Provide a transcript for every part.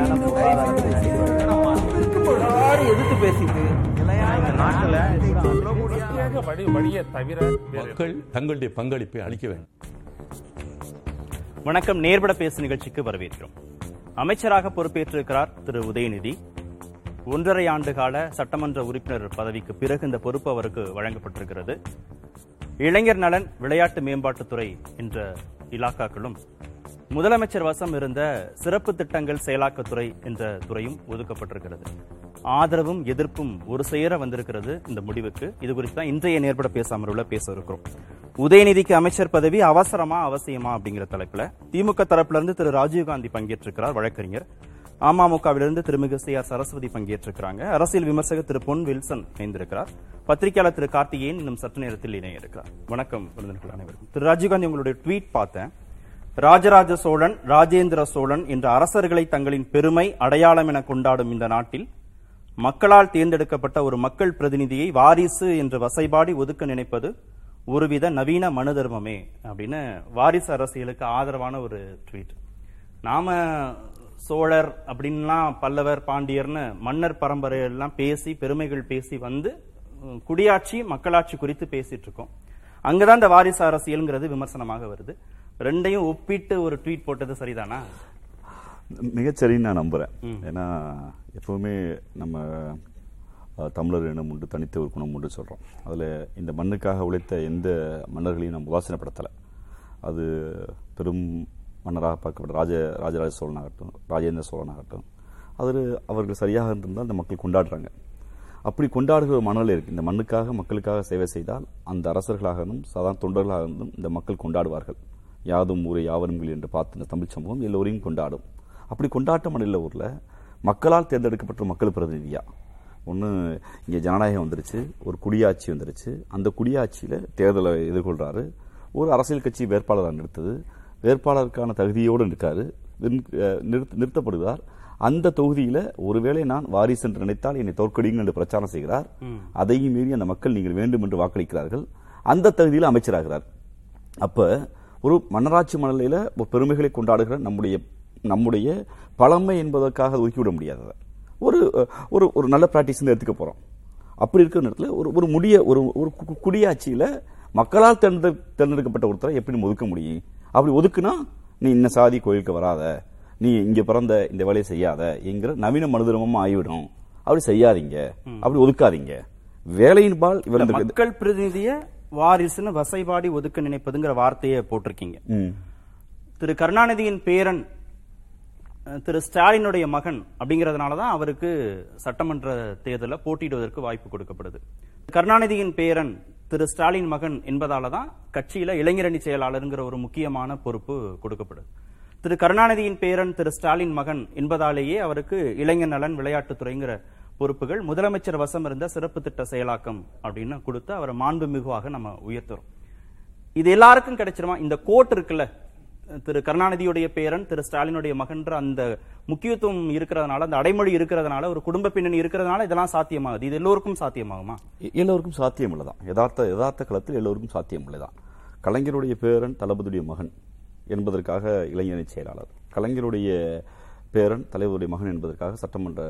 நிலையான பொருளாதாரத்தை எதிர்த்து பேசிட்டு தங்களுடைய பங்களிப்பை அளிக்க வேண்டும். வணக்கம், நேர்பட பேசு நிகழ்ச்சிக்கு வரவேற்கிறோம். அமைச்சராக பொறுப்பேற்றிருக்கிறார் திரு உதயநிதி. 1.5 ஆண்டு கால சட்டமன்ற உறுப்பினர் பதவிக்கு பிறகு இந்த பொறுப்பு அவருக்கு வழங்கப்பட்டிருக்கிறது. இளைஞர் நலன், விளையாட்டு மேம்பாட்டுத்துறை என்ற இலாக்காக்களும் முதலமைச்சர் வசம் இருந்த சிறப்பு திட்டங்கள் செயலாக்கத்துறை என்ற துறையும் ஒதுக்கப்பட்டிருக்கிறது. ஆதரவும் எதிர்ப்பும் ஒரு சேர வந்திருக்கிறது இந்த முடிவுக்கு. இது குறித்து தான் இன்றைய நேர்பட பேசாமல் பேச இருக்கிறோம். உதயநிதிக்கு அமைச்சர் பதவி அவசரமா அவசியமா அப்படிங்கிற தலைப்புல திமுக தரப்பிலிருந்து திரு ராஜீவ்காந்தி பங்கேற்றிருக்கிறார், வழக்கறிஞர். அமமுகவிலிருந்து திருமிகு சரஸ்வதி பங்கேற்றிருக்கிறாங்க. அரசியல் விமர்சகர் திரு பொன் வில்சன் இணைந்திருக்கிறார். பத்திரிகையாளர் திரு கார்த்தியேன் இன்னும் சற்று நேரத்தில் இணைய இருக்கிறார். வணக்கம் விருந்தினர்கள் அனைவருக்கும். திரு ராஜீவ்காந்தி, உங்களுடைய ட்வீட் பார்த்தேன். ராஜராஜ சோழன், ராஜேந்திர சோழன் என்ற அரசர்களை தங்களின் பெருமை அடையாளம் என கொண்டாடும் இந்த நாட்டில் மக்களால் தேர்ந்தெடுக்கப்பட்ட ஒரு மக்கள் பிரதிநிதியை வாரிசு என்று வசைபாடி ஒதுக்க நினைப்பது ஒருவித நவீன மனு தர்மமே அப்படின்னு வாரிசு அரசியலுக்கு ஆதரவான ஒரு ட்வீட். நாம சோழர் அப்படின்லாம் பல்லவர் பாண்டியர்னு மன்னர் பரம்பரையெல்லாம் பேசி பெருமைகள் பேசி வந்து குடியாட்சி மக்களாட்சி குறித்து பேசிட்டு இருக்கோம். அங்கதான் இந்த வாரிசு அரசியல்ங்கிறது விமர்சனமாக வருது. ரெண்டையும் ஒப்பிட்டு ஒரு ட்வீட் போட்டது சரிதானா? மிகச்சரின்னு நான் நம்புகிறேன். ஏன்னா எப்போவுமே நம்ம தமிழர் இனம் உண்டு, தனித்த ஒரு குணம் உண்டு சொல்கிறோம். அதில் இந்த மண்ணுக்காக உழைத்த எந்த மன்னர்களையும் நம்ம உதாசீனப்படுத்தலை. அது பெரும் மன்னராக பார்க்கப்பட்ட ராஜராஜ சோழனாகட்டும், ராஜேந்திர சோழனாகட்டும், அதில் அவர்கள் சரியாக இருந்தால் அந்த மக்கள் கொண்டாடுறாங்க. அப்படி கொண்டாடுகிற ஒரு மனநிலை இருக்குது. இந்த மண்ணுக்காக மக்களுக்காக சேவை செய்தால் அந்த அரசர்களாக இருந்தும் சாதாரண தொண்டர்களாக இருந்தும் இந்த மக்கள் கொண்டாடுவார்கள். யாதும் ஊரை யாவரும் என்று பார்த்து இந்த தமிழ் சமூகம் எல்லோரையும் கொண்டாடும். அப்படி கொண்டாட்ட மனநிலை ஊரில் மக்களால் தேர்ந்தெடுக்கப்பட்ட மக்கள் பிரதிநிதியாக ஒன்று இங்கே ஜனநாயகம் வந்துருச்சு, ஒரு குடியாட்சி வந்துருச்சு. அந்த குடியாட்சியில் தேர்தலை எதிர்கொள்கிறாரு. ஒரு அரசியல் கட்சி வேட்பாளராக நிறுத்துது, வேட்பாளருக்கான தகுதியோடு நிற்கிறாரு, நிறுத்தப்படுகிறார். அந்த தொகுதியில் ஒருவேளை நான் வாரிசு என்று நினைத்தால் என்னை தோற்கடிங்க என்று பிரச்சாரம் செய்கிறார். அதையும் மீறி அந்த மக்கள் நீங்கள் வேண்டும் என்று வாக்களிக்கிறார்கள். அந்த தகுதியில் அமைச்சராகிறார். அப்போ ஒரு மன்னராட்சி மனநிலையில் ஒரு பெருமைகளை கொண்டாடுகிற நம்முடைய பழமை என்பதற்காக ஒதுக்கிவிட முடியாததை ஒரு ஒரு நல்ல ப்ராக்டிஸ்ன்னு எடுத்துக்க போகிறோம். அப்படி இருக்கிற நேரத்தில் ஒரு குடியாட்சியில் மக்களால் தேர்ந்தெடுக்கப்பட்ட ஒருத்தரை எப்படி ஒதுக்க முடியும்? அப்படி ஒதுக்குனா நீ இந்த சாதி கோயிலுக்கு வராத, நீ இங்கே பிறந்த இந்த வேலையை செய்யாத என்கிற நவீன மனுதர்மமாக ஆகிவிடும். அப்படி செய்யாதீங்க, அப்படி ஒதுக்காதீங்க. வேலையின் பால் மக்கள் பிரதிநிதியை வாரிசுன்னு வசைபாடி ஒதுக்க நினைப்பதுங்கிற வார்த்தையை போட்டிருக்கீங்க. திரு கருணாநிதியின் பேரன் திரு ஸ்டாலினுடைய மகன் அப்படிங்கறதுனாலதான் அவருக்கு சட்டமன்ற தேர்தலில் போட்டியிடுவதற்கு வாய்ப்பு கொடுக்கப்படுது. கருணாநிதியின் பேரன் திரு ஸ்டாலின் மகன் என்பதாலதான் கட்சியில இளைஞரணி செயலாளருங்கிற ஒரு முக்கியமான பொறுப்பு கொடுக்கப்படுது. திரு கருணாநிதியின் பேரன் திரு ஸ்டாலின் மகன் என்பதாலேயே அவருக்கு இளைஞர் நலன், விளையாட்டுத்துறைங்கிற பொறுப்புகள், முதலமைச்சர் வசம் இருந்த சிறப்பு திட்ட செயலாக்கம் அப்படின்னு கொடுத்து அவரை மாண்பு மிகுவாக நம்ம உயர்த்துறோம். இது எல்லாருக்கும் கிடைச்சிருமா? இந்த கோட் இருக்குல்ல, திரு கருணாநிதியுடைய பேரன் திரு ஸ்டாலினுடைய மகன்ற அந்த முக்கியத்துவம் இருக்கிறதுனால, அந்த அடைமொழி இருக்கிறதுனால, ஒரு குடும்ப பின்னணி இருக்கிறதுனால இதெல்லாம் சாத்தியமாகுது. இது எல்லோருக்கும் சாத்தியமாகுமா? எல்லோருக்கும் சாத்தியம் இல்லதான். யதார்த்த களத்தில் எல்லோருக்கும் சாத்தியம் இல்லதான். கலைஞருடைய பேரன் தளபதியுடைய மகன் என்பதற்காக இளைஞரணி செயலாளர், கலைஞருடைய பேரன் தலைவருடைய மகன் என்பதற்காக சட்டமன்ற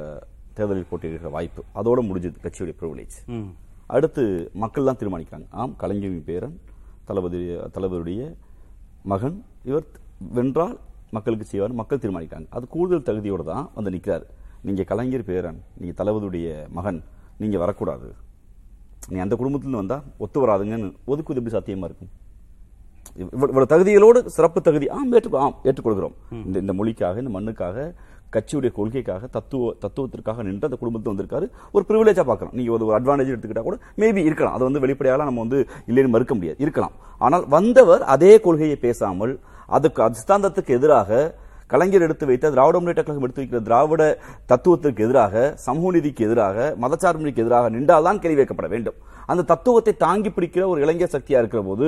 தேர்தலில் போட்டியிடுகிற வாய்ப்பு அதோட முடிஞ்சது. கட்சியுடைய ப்ரிவிலேஜ் அடுத்து மக்கள் தான் தீர்மானிக்கிறாங்க. ஆம், கலைஞரின் பேரன் தலைவருடைய மகன் இவர் வென்றால் மக்களுக்கு செய்வார், மக்கள் தீர்மானிக்கிறாங்க. அது கூடுதல் தகுதியோடு தான் வந்து நிற்கிறார். நீங்கள் கலைஞர் பேரன், நீங்கள் தளபதியுடைய மகன், நீங்கள் வரக்கூடாது, நீ அந்த குடும்பத்திலிருந்து வந்தால் ஒத்து வராதுங்கன்னு ஒதுக்குவது எப்படி சாத்தியமாக இருக்கும்? இவ்வளவு தகுதிகளோடு சிறப்பு தகுதி ஏற்றுக்கொள்கிறோம். இந்த மொழிக்காக, இந்த மண்ணுக்காக, கட்சியுடைய கொள்கைக்காக, தத்துவத்திற்காக நின்று அந்த குடும்பத்தில் வந்திருக்காரு. ஒரு பிரிவிலேஜா பார்க்கணும். நீங்க ஒரு அட்வான்டேஜ் எடுத்துக்கிட்டா கூட மேபி இருக்கலாம். அது வந்து வெளிப்படையாக நம்ம வந்து இல்லைன்னு மறுக்க முடியாது, இருக்கலாம். ஆனால் வந்தவர் அதே கொள்கையை பேசாமல் அதுக்கு அதிஸ்தாந்தத்துக்கு எதிராக கலைஞர் எடுத்து வைத்த, திராவிட முன்னேற்ற கழகம் எடுத்து வைக்கிற திராவிட தத்துவத்திற்கு எதிராக, சமூக நீதிக்கு எதிராக, மதச்சார்புக்கு எதிராக நின்றால்தான் கேள்வி வைக்கப்பட வேண்டும். அந்த தத்துவத்தை தாங்கி பிடிக்கிற ஒரு இளைஞர் சக்தியாக இருக்கிற போது,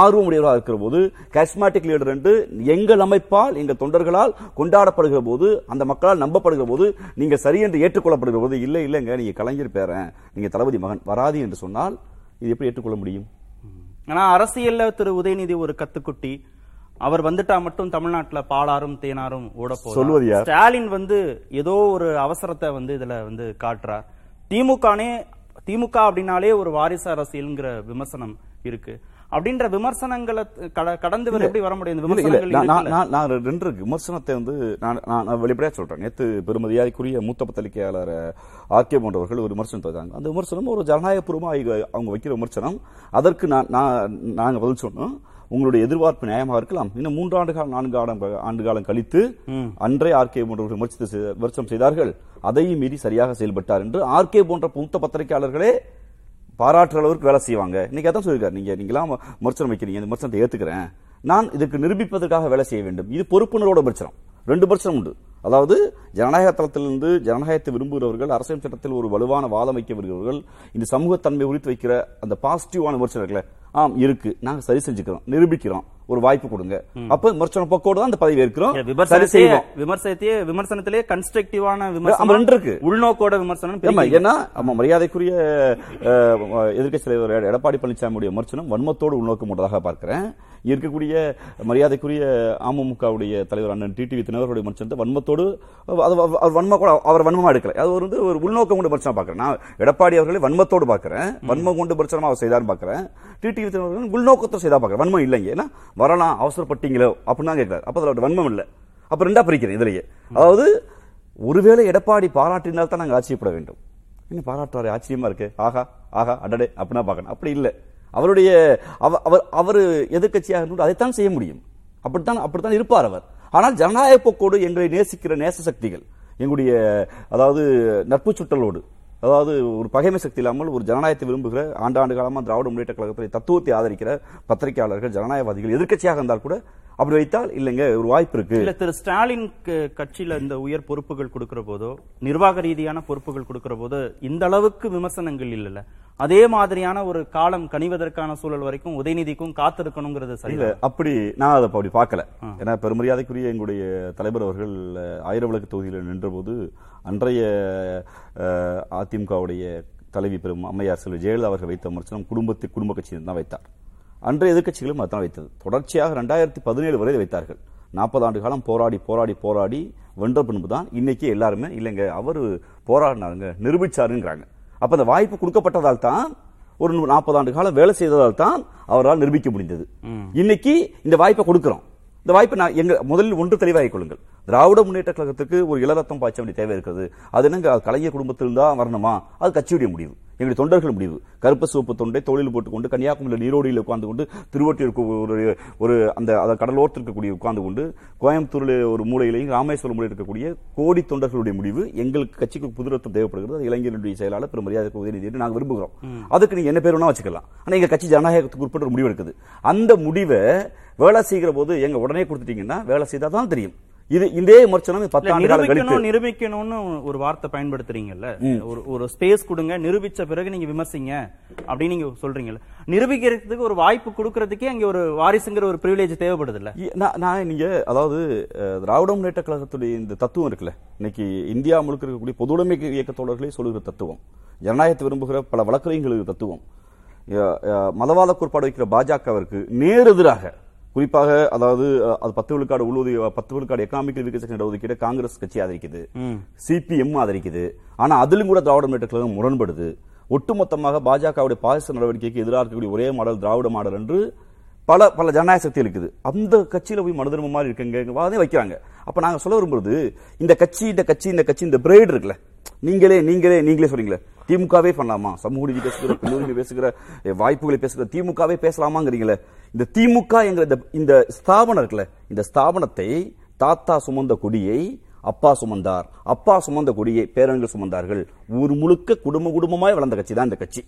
ஆர்வம் உடையவராக இருக்கிற போது, காரிஸ்மாட்டிக் லீடர் என்று எங்கள் அமைப்பால், எங்கள் தொண்டர்களால் கொண்டாடப்படுகிற போது, அந்த மக்களால் நம்பப்படுகிற போது, நீங்கள் சரி என்று ஏற்றுக்கொள்ளப்படுகிற போது, இல்லை இல்லைங்க நீங்கள் கலைஞர் பேரன், நீங்கள் தளபதி மகன், வராது என்று சொன்னால் இது எப்படி ஏற்றுக்கொள்ள முடியும்? ஆனால் அரசியலில் திரு உதயநிதி ஒரு கத்துக்குட்டி, அவர் வந்துட்டா மட்டும் தமிழ்நாட்டில் பாலாரும் தேனாரும் ஓட போகுது. ஸ்டாலின் வந்து ஏதோ ஒரு அவசரத்தை வந்து இதுல வந்து காட்டுறார். திமுக அப்படின்னாலே ஒரு வாரிசு அரசியல்ங்கிற விமர்சனம் இருக்கு. அப்படின்ற விமர்சனங்களை கடந்து எப்படி வர முடியும்? ரெண்டு விமர்சனத்தை வந்து நான் வெளிப்படையா சொல்றேன். நேற்று பெருமதியாய்க்குரிய மூத்த பத்திரிகையாளர் ஆர்கே போன்றவர்கள் ஒரு விமர்சனம் தந்தாங்க. அந்த விமர்சனம் ஒரு ஜனநாயகபூர்வமா அவங்க வைக்கிற விமர்சனம். அதற்கு நாங்க பதில் சொன்னோம், உங்களுடைய எதிர்பார்ப்பு நியாயமாக இருக்கலாம். இன்னும் 3 ஆண்டுகள் 4 ஆண்டுகாலம் கழித்து அன்றைய ஆர்கே போன்றவர்கள் விமர்சனம் செய்தார்கள். அதையும் மீறி சரியாக செயல்பட்டார் என்று ஆர்கே போன்ற மூத்த பத்திரிகையாளர்களே பாராட்டுற அளவுக்கு வேலை செய்வாங்க. இன்னைக்கு அதான் சொல்லியிருக்காரு, நீங்களாம் விமர்சனம் வைக்கிறீங்க, இந்த விமர்சனத்தை ஏத்துக்கிறேன், நான் இதுக்கு நிரூபிப்பதற்காக வேலை செய்ய வேண்டும். இது பொறுப்புணர்வோட விமர்சனம். ரெண்டு விமர்சனம் உண்டு. அதாவது ஜனநாயக தளத்திலிருந்து ஜனநாயகத்தை விரும்புகிறவர்கள், அரசியல் சட்டத்தில் ஒரு வலுவான வாதம் வைக்க விரும்புகிறவர்கள், இந்த சமூகத்தன்மை குறித்து வைக்கிற அந்த பாசிட்டிவான விமர்சனம் இருக்குல்ல, ஆம் இருக்கு, நாங்க சரி செஞ்சுக்கிறோம், நிரூபிக்கிறோம், ஒரு வாய்ப்பு கொடுங்க, அப்ப விமர்சன பக்கோடு தான் அந்த பதவி இருக்கிறோம், சரி செய்வோம். விமர்சனத்திலே கன்ஸ்ட்ரக்டிவான விமர்சனம் இருக்கு, உள்நோக்கோட விமர்சனம். ஏன்னா மரியாதைக்குரிய எதிர்க்கட்சி தலைவர் எடப்பாடி பழனிசாமியுடைய விமர்சனம் வன்மத்தோடு உள்நோக்கம் உள்ளதாக பார்க்கிறேன். இருக்கக்கூடிய மரியாதைக்குரிய அமமுகவுடைய தலைவர் அண்ணன் டி டி வி தினகரனுடைய விமர்சனத்தை வன்மத்தோடு, அவர் வன்மமா எடுக்கல, அது வந்து ஒரு உள்நோக்கம் கொண்டு விமர்சனம் பார்க்கிறேன். நான் எடப்பாடி அவர்களை வன்மத்தோடு பார்க்கிறேன், வன்மம் கொண்டு விமர்சனமா அவர் செய்தார் பார்க்கிறேன். டி டி வி தினகரன் உள்நோக்கத்தை செய்தா பார்க்கிறேன், வன்மம் இல்லைங்க. ஏன்னா வரலாம் அவசரப்பட்டீங்களோ அப்படின்னு தான் கேட்கிறார். அப்ப அதோட வன்மம் இல்லை. அப்ப ரெண்டா பிரிக்கிறேன் இதுலயே. அதாவது ஒருவேளை எடப்பாடி பாராட்டினால் தான் நாங்கள் ஆச்சரியப்பட வேண்டும், என்ன பாராட்டுறாரு, ஆச்சரியமா இருக்கு, ஆகா ஆகா அடடே அப்படின்னா பார்க்கணும். அப்படி இல்லை, அவருடைய அவர் எதிர்கட்சியாக இருந்து அதைத்தான் செய்ய முடியும், அப்படித்தான் இருப்பார் அவர். ஆனால் ஜனநாயக போக்கோடு, எங்களை நேசிக்கிற நேச சக்திகள், எங்களுடைய அதாவது நட்பு சுட்டலோடு, அதாவது ஒரு பகைமை சக்தி இல்லாமல் ஒரு ஜனநாயகத்தை விரும்புகிற, ஆண்டாண்டு காலமாக திராவிட முன்னேற்ற கழகத்தை தத்துவத்தை ஆதரிக்கிற பத்திரிகையாளர்கள், ஜனநாயகவாதிகள் எதிர்கட்சியாக இருந்தால் கூட அப்படி வைத்தால் இல்லைங்க ஒரு வாய்ப்பு இருக்கு. இல்ல திரு ஸ்டாலின் கட்சியில இந்த உயர் பொறுப்புகள் கொடுக்கிற போதோ, நிர்வாக ரீதியான பொறுப்புகள் கொடுக்கிற போதோ இந்த அளவுக்கு விமர்சனங்கள் இல்ல. அதே மாதிரியான ஒரு காலம் கனிவதற்கான சூழல் வரைக்கும் உதயநிதிக்கும் காத்திருக்கணுங்கிறது சரியில்லை. அப்படி நான் அதை அப்படி பார்க்கல. ஏன்னா பெருமரியாதைக்குரிய எங்களுடைய தலைவர் அவர்கள் ஆயிரவிளக்கு தொகுதியில் நின்ற போது அன்றைய அதிமுகவுடைய தலைவி பெரும் அம்மையார் செல்வி ஜெயலலிதா அவர்கள் வைத்த விமர்சனம் குடும்ப கட்சியினர் தான் வைத்தார். அன்றைய எதிர்க்கட்சிகளும் அதான் வைத்தது. தொடர்ச்சியாக 2017 வரை வைத்தார்கள். 40 ஆண்டு காலம் போராடி போராடி போராடி வென்ற பின்புதான் இன்னைக்கு எல்லாருமே இல்லைங்க அவர் போராடினாருங்க, நிரூபிச்சாருங்கிறாங்க. அப்ப அந்த வாய்ப்பு கொடுக்கப்பட்டதால் தான், ஒரு 40 ஆண்டு காலம் வேலை செய்ததால் தான் அவரால் நிரூபிக்க முடிந்தது. இன்னைக்கு இந்த வாய்ப்பை கொடுக்கிறோம். இந்த வாய்ப்பை நான் எங்க முதலில் ஒன்று தெளிவாகிக் கொள்ளுங்கள், திராவிட முன்னேற்ற கழகத்துக்கு ஒரு இளரத்தம் பாய்ச்ச வேண்டிய தேவை இருக்கிறது. அது என்னங்க, கலைஞர் குடும்பத்தில் தான் வரணுமா? அது கட்சியுடைய முடிவு, எங்களுடைய தொண்டர்கள் முடிவு. கருப்பு சிவப்பு தொண்டை தோளில் போட்டுக்கொண்டு கன்னியாகுமரி நீரோடியில் உட்கார்ந்து கொண்டு, திருவொட்டியூருக்கு ஒரு அந்த கடலோரத்தில் இருக்கக்கூடிய உட்கார்ந்து கொண்டு, கோயம்புத்தூரில் ஒரு மூலையிலையும் ராமேஸ்வரம் மூலையில் இருக்கக்கூடிய கோடி தொண்டர்களுடைய முடிவு. எங்களுக்கு கட்சிக்கு புதுரத்தம் தேவைப்படுகிறது. அது இளைஞர்களுடைய செயலாளர் பெருமரியாதைக்கு உதயநிதி நாங்கள் விரும்புகிறோம். அதுக்கு நீங்க என்ன பேர் வேணா வச்சுக்கலாம். ஆனா எங்க கட்சி ஜனநாயகத்துக்கு உட்பட்ட ஒரு முடிவு எடுக்குது. அந்த முடிவை வேலை செய்கிற போது எங்க உடனே கொடுத்துட்டீங்கன்னா வேலை செய்தாதான் தெரியும். இது இதே விமர்சனம் 10 ஆண்டுகள் நிரூபிக்கணும்னு ஒரு வார்த்தை பயன்படுத்துறீங்கல்ல, ஒரு ஸ்பேஸ் கொடுங்க, நிரூபிச்ச பிறகு நீங்க விமர்சிங்க அப்படின்னு நீங்க சொல்றீங்கல்ல. நிரூபிக்கிறதுக்கு ஒரு வாய்ப்பு கொடுக்கறதுக்கே அங்க ஒரு வாரிசுங்கிற ஒரு பிரிவிலேஜ் தேவைப்படுது இல்ல. நான் நீங்க அதாவது திராவிட முன்னேற்ற கழகத்துடைய இந்த தத்துவம் இருக்குல்ல, இன்னைக்கு இந்தியா முழுக்க இருக்கக்கூடிய பொது உடைமை இயக்கத்தோழர்களே சொல்லுகிற தத்துவம், ஜனநாயகத்தை விரும்புகிற பல வழக்கறிஞர்கள் தத்துவம், மதவாத கோட்பாடு வைக்கிற பாஜகவிற்கு நேரெதிராக, குறிப்பாக அதாவது 10 விழுக்காடு எக்கனாமிக் செக்ஷன் ஒதுக்கீடு காங்கிரஸ் கட்சி ஆதரிக்குது, சிபிஎம் ஆதரிக்குது. ஆனா அதிலும் கூட திராவிட முன்னேற்ற கழகம் முரண்படுது. ஒட்டுமொத்தமாக பாஜகவுடைய பாலிச நடவடிக்கைக்கு எதிராக இருக்கக்கூடிய ஒரே மாடல் திராவிட மாடல் என்று பல ஜனநாயக சக்தி இருக்குது. அந்த கட்சியில போய் மனதிரும்ப மாதிரி இருக்குங்க வைக்கிறாங்க. அப்ப நாங்க சொல்ல வரும்போது இந்த கட்சி இந்த பிரைட் இருக்குல்ல, நீங்களே சொல்றீங்களே திமுகவே பண்ணலாமா, சமூக நீதி பேசுகிற, கல்லூரியில் பேசுகிற, வாய்ப்புகளை பேசுகிற திமுகவே பேசலாமாங்கிறீங்களே. இந்த திமுக என்கிற இந்த ஸ்தாபனம் இருக்குல்ல, இந்த ஸ்தாபனத்தை தாத்தா சுமந்த கொடியை அப்பா சுமந்தார், அப்பா சுமந்த கொடியை பேரன்கள் சுமந்தார்கள். ஊர் முழுக்க குடும்பமாய் வளர்ந்த கட்சி தான் இந்த கட்சி.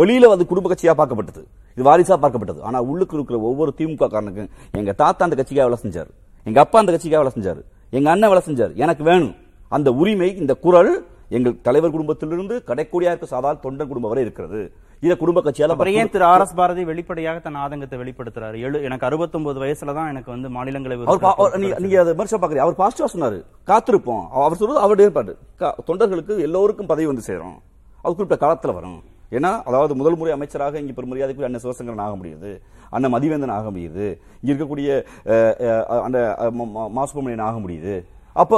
வெளியில வந்து குடும்ப கட்சியா பார்க்கப்பட்டது, இது வாரிசா பார்க்கப்பட்டது. ஆனா உள்ளுக்கு இருக்கிற ஒவ்வொரு திமுக காரனுக்கும் எங்க தாத்தா அந்த கட்சிக்காக வேலை செஞ்சாரு, எங்க அப்பா அந்த கட்சிக்காக வேலை செஞ்சாரு, எங்க அண்ணன் வேலை செஞ்சாரு, எனக்கு வேணும் அந்த உரிமை, இந்த குரல் எங்கள் தலைவர் குடும்பத்திலிருந்து கடைக்கூடியாருக்கு சாதாரண தொண்டர் குடும்பம் வரை இருக்கிறது. இதை குடும்ப கட்சியால திரு ஆர் எஸ் பாரதி வெளிப்படையாக தன் ஆதங்கத்தை வெளிப்படுத்துறாரு. எனக்கு 69 வயசுல தான் எனக்கு வந்து மாநிலங்களவை. நீங்க அதை விமர்சனம் பாக்குறீங்க, அவர் பாசிட்டிவா சொன்னாரு, காத்திருப்போம். அவர் சொல்றது அவருடைய ஏற்பாடு, தொண்டர்களுக்கு எல்லோருக்கும் பதவி வந்து சேரும், அது குறிப்பிட்ட காலத்துல வரும், ஏன்னா அதாவது முதல் முறை அமைச்சராக இங்கே பெருமரியாதைக்குரிய அண்ணன் சிவசங்கரன் ஆக முடியுது, அண்ணன் மதிவேந்தன் ஆக முடியுது, இங்கே இருக்கக்கூடிய அந்த மாசுபமணியன் ஆக முடியுது. அப்போ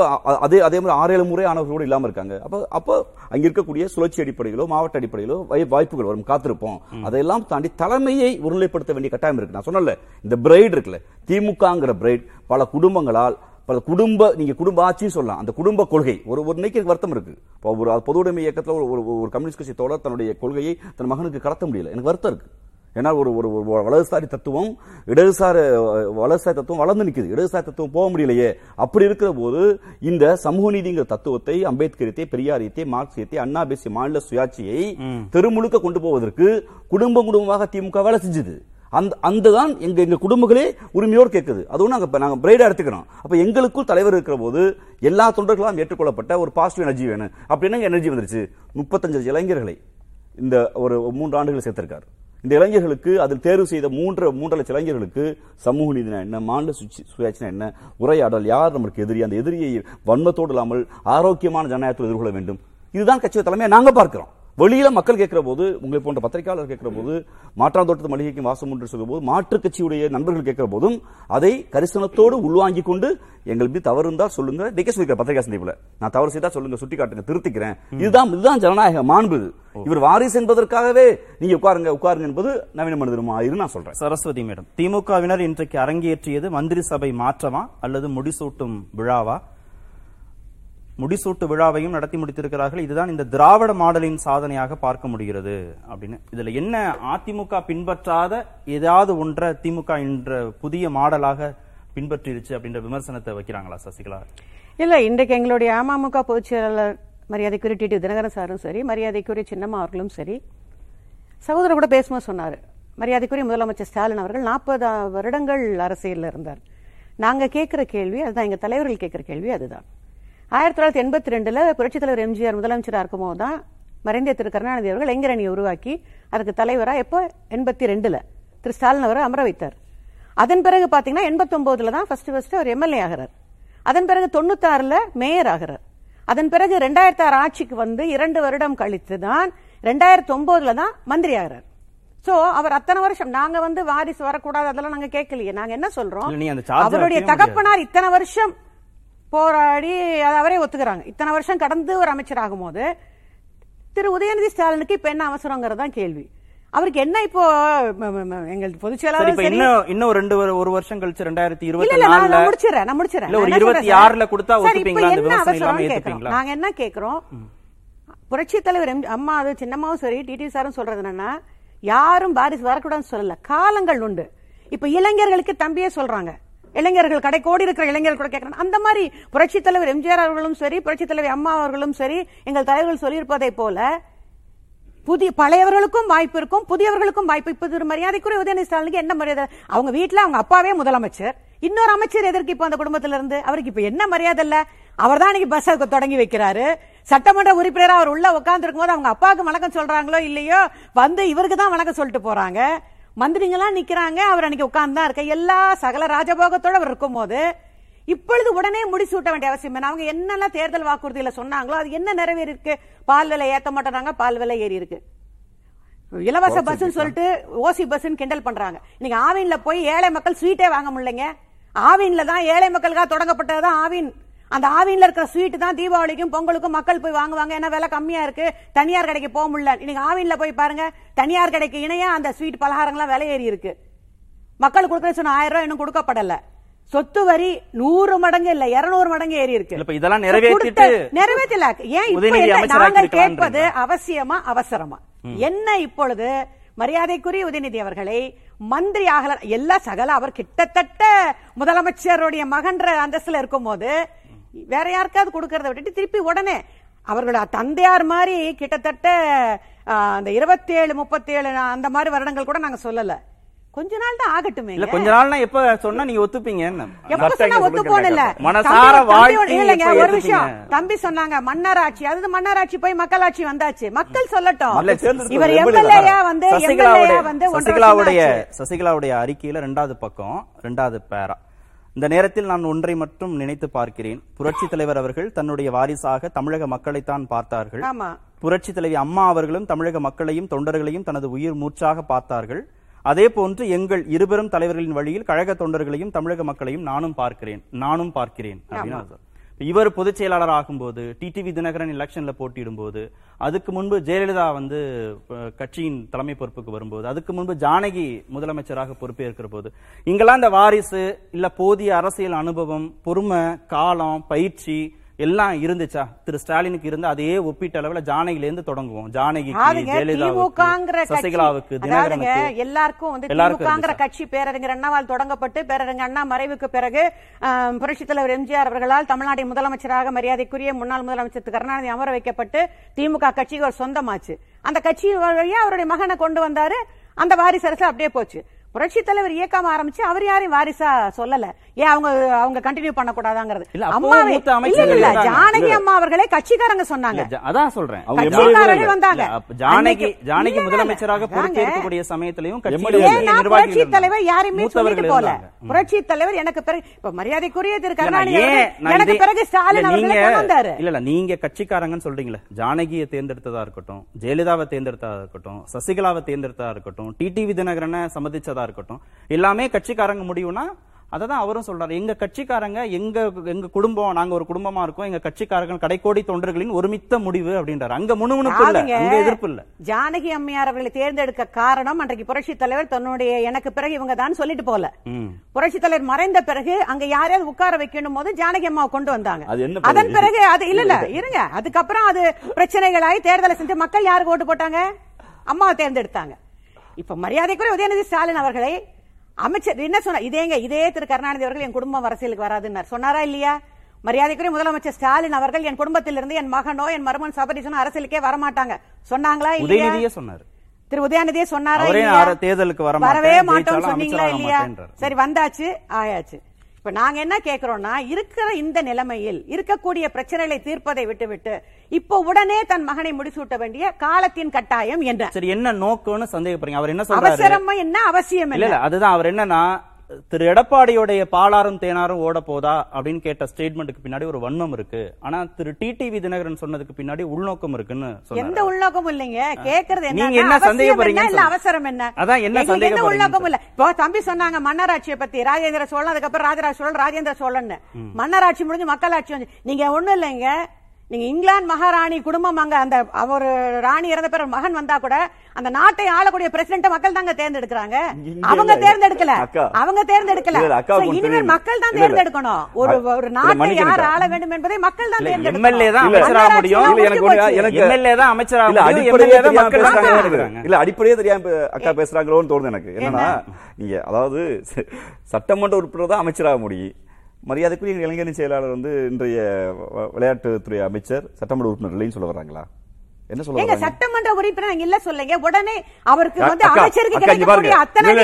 அதே மாதிரி 6-7 முறை ஆனவர்களோடு இல்லாமல் இருக்காங்க. அப்போ அங்கே இருக்கக்கூடிய சுழற்சி அடிப்படையிலோ மாவட்ட அடிப்படையிலோ வாய்ப்புகள் வரும், காத்திருப்போம். அதையெல்லாம் தாண்டி தலைமையை ஒருநிலைப்படுத்த வேண்டிய கட்டாயம் இருக்கு. நான் சொன்னல, இந்த பிரைட் இருக்குல்ல, திமுகங்கிற பிரைட் பல குடும்பங்களால் குடும்ப ஆட்சியும் சொல்லலாம். அந்த குடும்ப கொள்கை ஒரு நினைக்க வருத்தம் இருக்கு. ஒரு பொது உடைமை இயக்கத்தில் ஒரு கம்யூனிஸ்ட் கட்சி தோழர் தன்னுடைய கொள்கையை தன் மகனுக்கு கடத்த முடியல, எனக்கு வருத்தம் இருக்கு. ஏன்னா ஒரு ஒரு வலதுசாரி தத்துவம், வலதுசாரி தத்துவம் வளர்ந்து நிற்குது, இடதுசாரி தத்துவம் போக முடியலையே. அப்படி இருக்கிற போது இந்த சமூக நீதிங்கிற தத்துவத்தை, அம்பேத்கரியத்தை, பெரியாரியத்தை, மார்க்சியத்தை, அண்ணா பேசிய மாநில சுயாட்சியை தெருமுழுக்க கொண்டு போவதற்கு குடும்பமாக திமுக வேலை செஞ்சுது. அந்ததான் எங்க குடும்பங்களே உரிமையோடு கேட்குது. அதுவும் நாங்கள் பிரைடா எடுத்துக்கிறோம். அப்ப எங்களுக்குள் தலைவர் இருக்கிற போது எல்லா தொண்டர்களாலும் ஏற்றுக்கொள்ளப்பட்ட ஒரு பாசிட்டிவ் எனர்ஜி வேணும். அப்படின்னா எனர்ஜி வந்துருச்சு. 35 இளைஞர்களை இந்த ஒரு 3 ஆண்டுகள் சேர்த்திருக்காரு. இந்த இளைஞர்களுக்கு, அதில் தேர்வு செய்த 3.5 லட்சம் இளைஞர்களுக்கு சமூக நீதினா என்ன, மாநில சுயாட்சினா என்ன, உரையாடல், யார் நமக்கு எதிரி, அந்த எதிரியை வன்மத்தோடு இல்லாமல் ஆரோக்கியமான ஜனநாயகத்தில் எதிர்கொள்ள வேண்டும். இதுதான் கட்சியை தலைமையை நாங்க பார்க்கிறோம். வெளியில மக்கள் கேட்கிற போது, உங்களை போன்ற பத்திரிகையாளர் கேட்கிற போது, மாற்றாந்தோட்டத்து மளிகைக்கு வாசம் என்று சொல்லும் போது, மாற்றுக் கட்சியுடைய நண்பர்கள் கேட்கிற போதும் அதை கரிசனத்தோடு உள்வாங்கிக் கொண்டு, எங்கள் மீது தவறு இருந்தால் சொல்லுங்க, பத்திரிகை சந்திப்புல நான் தவறு செய்தா சொல்லுங்க, சுட்டி காட்டுங்க, திருத்திக்கிறேன். இதுதான் ஜனநாயக மாண்பு. இவர் வாரிசு என்பதற்காகவே நீங்க உட்காருங்க உட்காருங்க என்பது நவீன மனிதருமா இரு நான் சொல்றேன். சரஸ்வதி மேடம், திமுகவினர் இன்றைக்கு அரங்கேற்றியது மந்திரி சபை மாற்றமா அல்லது முடிசூட்டும் விழாவா? முடிசூட்டு விழாவையும் நடத்தி முடித்திருக்கிறார்கள். இதுதான் இந்த திராவிட மாடலின் சாதனையாக பார்க்க முடிகிறது அப்படின்னு. இதுல என்ன அதிமுக பின்பற்றாத ஏதாவது ஒன்றை திமுக என்ற புதிய மாடலாக பின்பற்றிருச்சு அப்படின்ற விமர்சனத்தை வைக்கிறாங்களா சசிகலா? இல்ல, இன்றைக்கு எங்களுடைய அமமுக பொதுச் செயலாளர் மரியாதைக்குரிய டி டி வி தினகரன் சாரும் சரி, மரியாதைக்குரிய சின்னம்மா அவர்களும் சரி, சகோதரர் கூட பேசும்போது சொன்னாரு, மரியாதைக்குரிய முதலமைச்சர் ஸ்டாலின் அவர்கள் 40 வருடங்கள் அரசியலில் இருந்தார். நாங்க கேட்கிற கேள்வி அதுதான், எங்க தலைவர்கள் கேட்கிற கேள்வி அதுதான். 1982 புரட்சித் தலைவர் எம்ஜிஆர் முதலமைச்சராக இருக்கும்போது தான் மறைந்த திரு கருணாநிதி அவர்கள் இளைஞரணியை உருவாக்கி அதற்கு தலைவராக எப்போ 1982 திரு ஸ்டாலின் அவரை அமர வைத்தார். அதன் பிறகு பார்த்தீங்கன்னா 1989 தான் ஃபர்ஸ்ட் அவர் எம்எல்ஏ ஆகிறார். அதன் பிறகு 1996 மேயர் ஆகிறார். அதன் பிறகு 2006 ஆட்சிக்கு வந்து 2 வருடம் கழித்து தான் 2009 தான் மந்திரி ஆகிறார். சோ அவர் அத்தனை வருஷம் நாங்க வந்து வாரிசு வரக்கூடாது அதெல்லாம் நாங்க கேட்கலையே. நாங்க என்ன சொல்றோம், அவருடைய தகப்பனார் இத்தனை வருஷம் போராடி அவரே ஒத்துக்கிறாங்க. இத்தனை வருஷம் கடந்து ஒரு அமைச்சர் ஆகும் போது திரு உதயநிதி ஸ்டாலினுக்கு இப்ப என்ன அவசரங்கிறதா கேள்வி. அவருக்கு என்ன இப்போ எங்க பொதுச் செயலாளர் இன்னும் 1 வருஷம் கழிச்சு 2024 நாங்க என்ன கேட்கிறோம், புரட்சித் தலைவர் அம்மா அது சின்னம்மாவும் சரி டிடி சாரும் சொல்றது என்னன்னா, யாரும் பாரிஸ் வரக்கூடாதுன்னு சொல்லல, காலங்கள் உண்டு. இப்ப இளைஞர்களுக்கு தம்பியே சொல்றாங்க, இளைஞர்கள் கடைக்கோடி இருக்கிற இளைஞர்கள் கூட கேட்கறாங்க. அந்த மாதிரி புரட்சித் தலைவர் எம்ஜிஆர் அவர்களும் சரி, புரட்சித் தலைவர் அம்மா அவர்களும் சரி, எங்கள் தலைவர்கள் சொல்லியிருப்பதை போல புதிய பழையவர்களுக்கும் வாய்ப்பு இருக்கும், புதியவர்களுக்கும் வாய்ப்பு. இப்ப மரியாதைக்குரிய உதயநிதி ஸ்டாலினுக்கு என்ன மரியாதை, அவங்க வீட்டுல அவங்க அப்பாவே முதலமைச்சர், இன்னொரு அமைச்சர் எதற்கு இப்போ அந்த குடும்பத்தில இருந்து, அவருக்கு இப்ப என்ன மரியாதை இல்ல? அவர் தான் இன்னைக்கு பஸ் தொடங்கி வைக்கிறாரு. சட்டமன்ற உறுப்பினராக அவர் உள்ள உட்கார்ந்து இருக்கும் போது அவங்க அப்பாவுக்கு வணக்கம் சொல்றாங்களோ இல்லையோ, வந்து இவருக்கு தான் வணக்கம் சொல்லிட்டு போறாங்க. மந்திரிங்களாம் நிக்கிறாங்க, அவர் அன்னைக்கு உட்கார்ந்து தான் இருக்க, எல்லா சகல ராஜபோகத்தோட அவர் இருக்கும் போது இப்பொழுது உடனே முடிசூட்ட வேண்டிய அவசியம் என்ன? அவங்க என்னென்ன தேர்தல் வாக்குறுதியில சொன்னாங்களோ அது என்ன நிறைவேறி இருக்கு? பால் விலை ஏற்ற மாட்டேறாங்க, பால் விலை ஏறி இருக்கு. இலவச பஸ் சொல்லிட்டு ஓசி பஸ் கிண்டல் பண்றாங்க. இன்னைக்கு ஆவின்ல போய் ஏழை மக்கள் ஸ்வீட்டே வாங்க முடியலைங்க. ஆவின்ல தான் ஏழை மக்களுக்காக தொடங்கப்பட்டதுதான் ஆவின். அந்த ஆவின்ல இருக்கிற ஸ்வீட்டு தான் தீபாவளிக்கும் பொங்கலுக்கும் மக்கள் போய் வாங்குவாங்க. ஏன்னா விலை கம்மியா இருக்கு, தனியார் கடைக்கு போக முடியல. இன்னைக்கு ஆவின்ல போய் பாருங்க, தனியார் கடைக்கு இணையா அந்த ஸ்வீட் பலகாரங்கள்லாம் விலை ஏறி இருக்கு. மக்கள் கொடுக்குற சொன்ன 1000 ரூபாய் இன்னும் கொடுக்கப்படல. சொத்து வரி 100 மடங்கு இல்ல 200 மடங்கு ஏறி இருக்கு. இதெல்லாம் நிறைவேற்றல. ஏன் இப்ப நாங்கள் கேட்பது அவசியமா அவசரமா என்ன? இப்பொழுது மரியாதைக்குரிய உதயநிதி அவர்களை மந்திரி ஆகல எல்லா சகல அவர் கிட்டத்தட்ட முதலமைச்சருடைய மகன்ற அந்தஸ்துல இருக்கும் போது வேற யாருக்காவது கொடுக்கறத விட்டுட்டு திருப்பி உடனே அவர்களோட தந்தையார் மாதிரி கிட்டத்தட்ட அந்த 27-37 அந்த மாதிரி வருடங்கள் கூட நாங்க சொல்லல, கொஞ்ச நாள் தான் ஆகட்டுமே. இல்ல கொஞ்ச நாள்னா எப்ப சொன்னா நீங்க ஒத்துப்பீங்க? ஒத்து போனல ஒரு விஷயம் தம்பி சொன்னாங்க, மன்னராட்சி. அது மன்னராட்சி போய் மக்களாட்சி வந்தாச்சு, மக்கள் சொல்லட்டும். இவர் எம்எல்ஏயா வந்து சசிகலாவுடைய அறிக்கையில 2வது பக்கம் 2வது பேரா இந்த நேரத்தில் நான் ஒன்றை மட்டும் நினைத்து பார்க்கிறேன். புரட்சித் தலைவர் அவர்கள் தன்னுடைய வாரிசாக தமிழக மக்களைத்தான் பார்த்தார்கள். புரட்சித் தலைவி அம்மா அவர்களும் தமிழக மக்களையும் தொண்டர்களையும் தனது உயிர் மூச்சாக பார்த்தார்கள். அதே போன்று எங்கள் இருபெரும் தலைவர்களின் வழியில் கழக தொண்டர்களையும் தமிழக மக்களையும் நானும் பார்க்கிறேன் அப்படின்னா சார், இவர் பொதுச் செயலாளர் ஆகும்போது, டிடிவி தினகரன் எலெக்ஷன்ல போட்டியிடும் போது, அதுக்கு முன்பு ஜெயலலிதா வந்து கட்சியின் தலைமை பொறுப்புக்கு வரும்போது, அதுக்கு முன்பு ஜானகி முதலமைச்சராக பொறுப்பேற்கிற போது, இங்கெல்லாம் இந்த வாரிசு இல்ல போதிய அரசியல் அனுபவம், பொறுமை, காலம், பயிற்சி எல்லாம் இருந்துச்சா? திரு ஸ்டாலினுக்கு இருந்து அதே ஒப்பீட்டு அளவுல ஜானகிலேருந்து தொடங்குவோம். ஜானகி, ஜெயலலிதாவுக்கு, சசிகலாவுக்கு, தினகரனுக்கு, எல்லாருக்கும் வந்து கட்சி பேரறிஞர் அண்ணாவால் தொடங்கப்பட்டு பேரறிஞர் அண்ணா மறைவுக்கு பிறகு புரட்சித் தலைவர் எம்ஜிஆர் அவர்களால் தமிழ்நாட்டின் முதலமைச்சராக மரியாதைக்குரிய முன்னாள் முதலமைச்சர் கருணாநிதி அமர வைக்கப்பட்டு திமுக கட்சிக்கு ஒரு சொந்தமாச்சு. அந்த கட்சி வழியா அவருடைய மகனை கொண்டு வந்தாரு. அந்த வாரிசு அரசு அப்படியே போச்சு. புரட்சி தலைவர் இயக்கம் ஆரம்பிச்சு அவர் யாரையும் வாரிசா சொல்லல. ஏன் அவங்க அவங்க கண்டினியூ பண்ண கூடாதாங்கிறது ஜானகி அம்மா அவர்களே கட்சிக்காரங்க சொன்னாங்க. அதான் சொல்றேன், ஜானகி முதலமைச்சராக பொறுப்பேற்கக்கூடிய சமயத்திலையும் புரட்சி தலைவர் யாரையுமே சொல்லிட்டு போல. புரட்சி தலைவர் எனக்கு பிறகு இப்ப மரியாதைக்குரிய திரு கருணாநிதி எனக்கு பிறகு ஸ்டாலின் அவர்களே வந்தாரு. இல்ல இல்ல, நீங்க கட்சிக்காரங்கன்னு சொல்றீங்களா? ஜானகியை தேர்ந்தெடுத்ததா இருக்கட்டும், ஜெயலலிதாவை தேர்ந்தெடுத்ததா இருக்கட்டும், சசிகலாவை தேர்ந்தெடுத்ததா இருக்கட்டும், டிடிவி தினகரனை சம்மதிச்சதா இருக்கட்டும், எல்லாமே கட்சிக்காரங்க முடியும்னா அததான் அவரும் சொல்றாரு. எங்க கட்சிக்காரங்க, எங்க குடும்பம், நாங்க ஒரு குடும்பமா இருக்கோம், எங்க கட்சிக்காரர்கள் கடைக்கோடி தொண்டர்களின் ஒருமித்த முடிவு அப்படின்றாரு. அங்க முணுமுணுப்பு இல்ல, அங்க எதிர்ப்பு இல்ல. ஜானகி அம்மையார் அவர்களை தேர்ந்தெடுக்க காரணம் அன்றைக்கு புரட்சி தலைவர் தன்னுடைய எனக்கு பிறகு இவங்க தான் சொல்லிட்டு போல. புரட்சி தலைவர் மறைந்த பிறகு அங்க யாரையாவது உட்கார வைக்கணும் போது ஜானகி அம்மாவை கொண்டு வந்தாங்க. அதன் பிறகு அது இல்ல இருங்க, அதுக்கப்புறம் அது பிரச்சனைகளாய் தேர்தலை செஞ்சு மக்கள் யாருக்கு ஓட்டு போட்டாங்க? அம்மாவை தேர்ந்தெடுத்தாங்க. இப்ப மரியாதைக்குரிய உதயநிதி ஸ்டாலின் அவர்களை அமைச்சர் என்ன சொன்னார்? இதே திரு கருணாநிதி அவர்கள் என் குடும்பம் அரசியலுக்கு வராதுன்னார். சொன்னாரா இல்லையா? மரியாதைக்குரிய முதலமைச்சர் ஸ்டாலின் அவர்கள் என் குடும்பத்திலிருந்து என் மகனோ என் மருமகன் சபரிசனோ அரசியலுக்கே வரமாட்டாங்க சொன்னாங்களா இல்லையா? திரு உதயநிதியே சொன்னாரா? தேர்தலுக்கு வரவே மாட்டோம்னு சொன்னீங்களா இல்லையா? சரி, வந்தாச்சு, ஆயாச்சு. இப்ப நாங்க என்ன கேக்குறோம்னா, இருக்கிற இந்த நிலைமையில் இருக்கக்கூடிய பிரச்சனைகளை தீர்ப்பதை விட்டுவிட்டு இப்போ உடனே தன் மகனை முடிசூட்ட வேண்டிய காலத்தின் கட்டாயம் என்ன, சரி என்ன நோக்கம்னு சந்தேகப்படுறீங்க. அவர் என்ன சொல்றாரு? அவசரமா என்ன அவசியம் இல்ல, அதுதான். அவர் என்னன்னா, திரு எடப்பாடியோடைய பாலாரும் தேனாரும் ஓட போதா அப்படின்னு கேட்ட ஸ்டேட்மெண்ட்டுக்கு பின்னாடி ஒரு வன்மம் இருக்கு. ஆனா திரு டிடிவி தினகரன் சொன்னதுக்கு பின்னாடி உள்நோக்கம் இருக்குன்னு சொன்னாங்க. எந்த உள்நோக்கமும் இல்லைங்க. கேக்குறது என்ன சந்தேகப்படுறீங்க? இல்ல அவசரம் என்ன, அதான் என்ன சந்தேகம்? உள்நோக்கம் இல்ல. இப்போ தம்பி சொன்னாங்க மன்னராட்சியை பத்தி, ராஜேந்திர சோழன், அதுக்கப்புறம் ராஜராஜ சோழன், ராஜேந்திர சோழன். மன்னராட்சி முடிஞ்சு மக்களாட்சி வந்து நீங்க ஒண்ணும் இல்லைங்க. நீங்க இங்கிலாந்து மகாராணி குடும்பம், அங்க அந்த ஒரு ராணி இறந்த பிறகு மகன் வந்தா கூட அந்த நாட்டை ஆளக்கூடிய பிரசிடென்ட் மக்கள் தாங்க தேர்ந்தெடுக்கிறாங்க. அவங்க தேர்ந்தெடுக்கல, இனிமேல் மக்கள் தான் தேர்ந்தெடுக்கணும். ஒரு நாட்டை யார் ஆள வேண்டும் என்பதை மக்கள் தான் தேர்ந்தெடுக்கணும். இல்ல அடிப்படையே தெரியாம அக்கா பேசுறாங்களோன்னு தோணுது எனக்கு. என்னன்னா, நீங்க அதாவது சட்டமன்ற உறுப்பினர் தான் அமைச்சராக முடியும். மரியாதைக்குரிய இளைஞர் செயலாளர் வந்து இன்றைய விளையாட்டுத்துறை அமைச்சர் சட்டமன்ற உறுப்பினர் இல்லைன்னு சொல்ல வர்றாங்களா? என்ன சொல்லுங்க, சட்டமன்ற உறுப்பினர் இல்ல சொல்லுங்க. உடனே அவருக்கு வந்து அமைச்சருக்கு கிடைக்கக்கூடிய அத்தனை நான்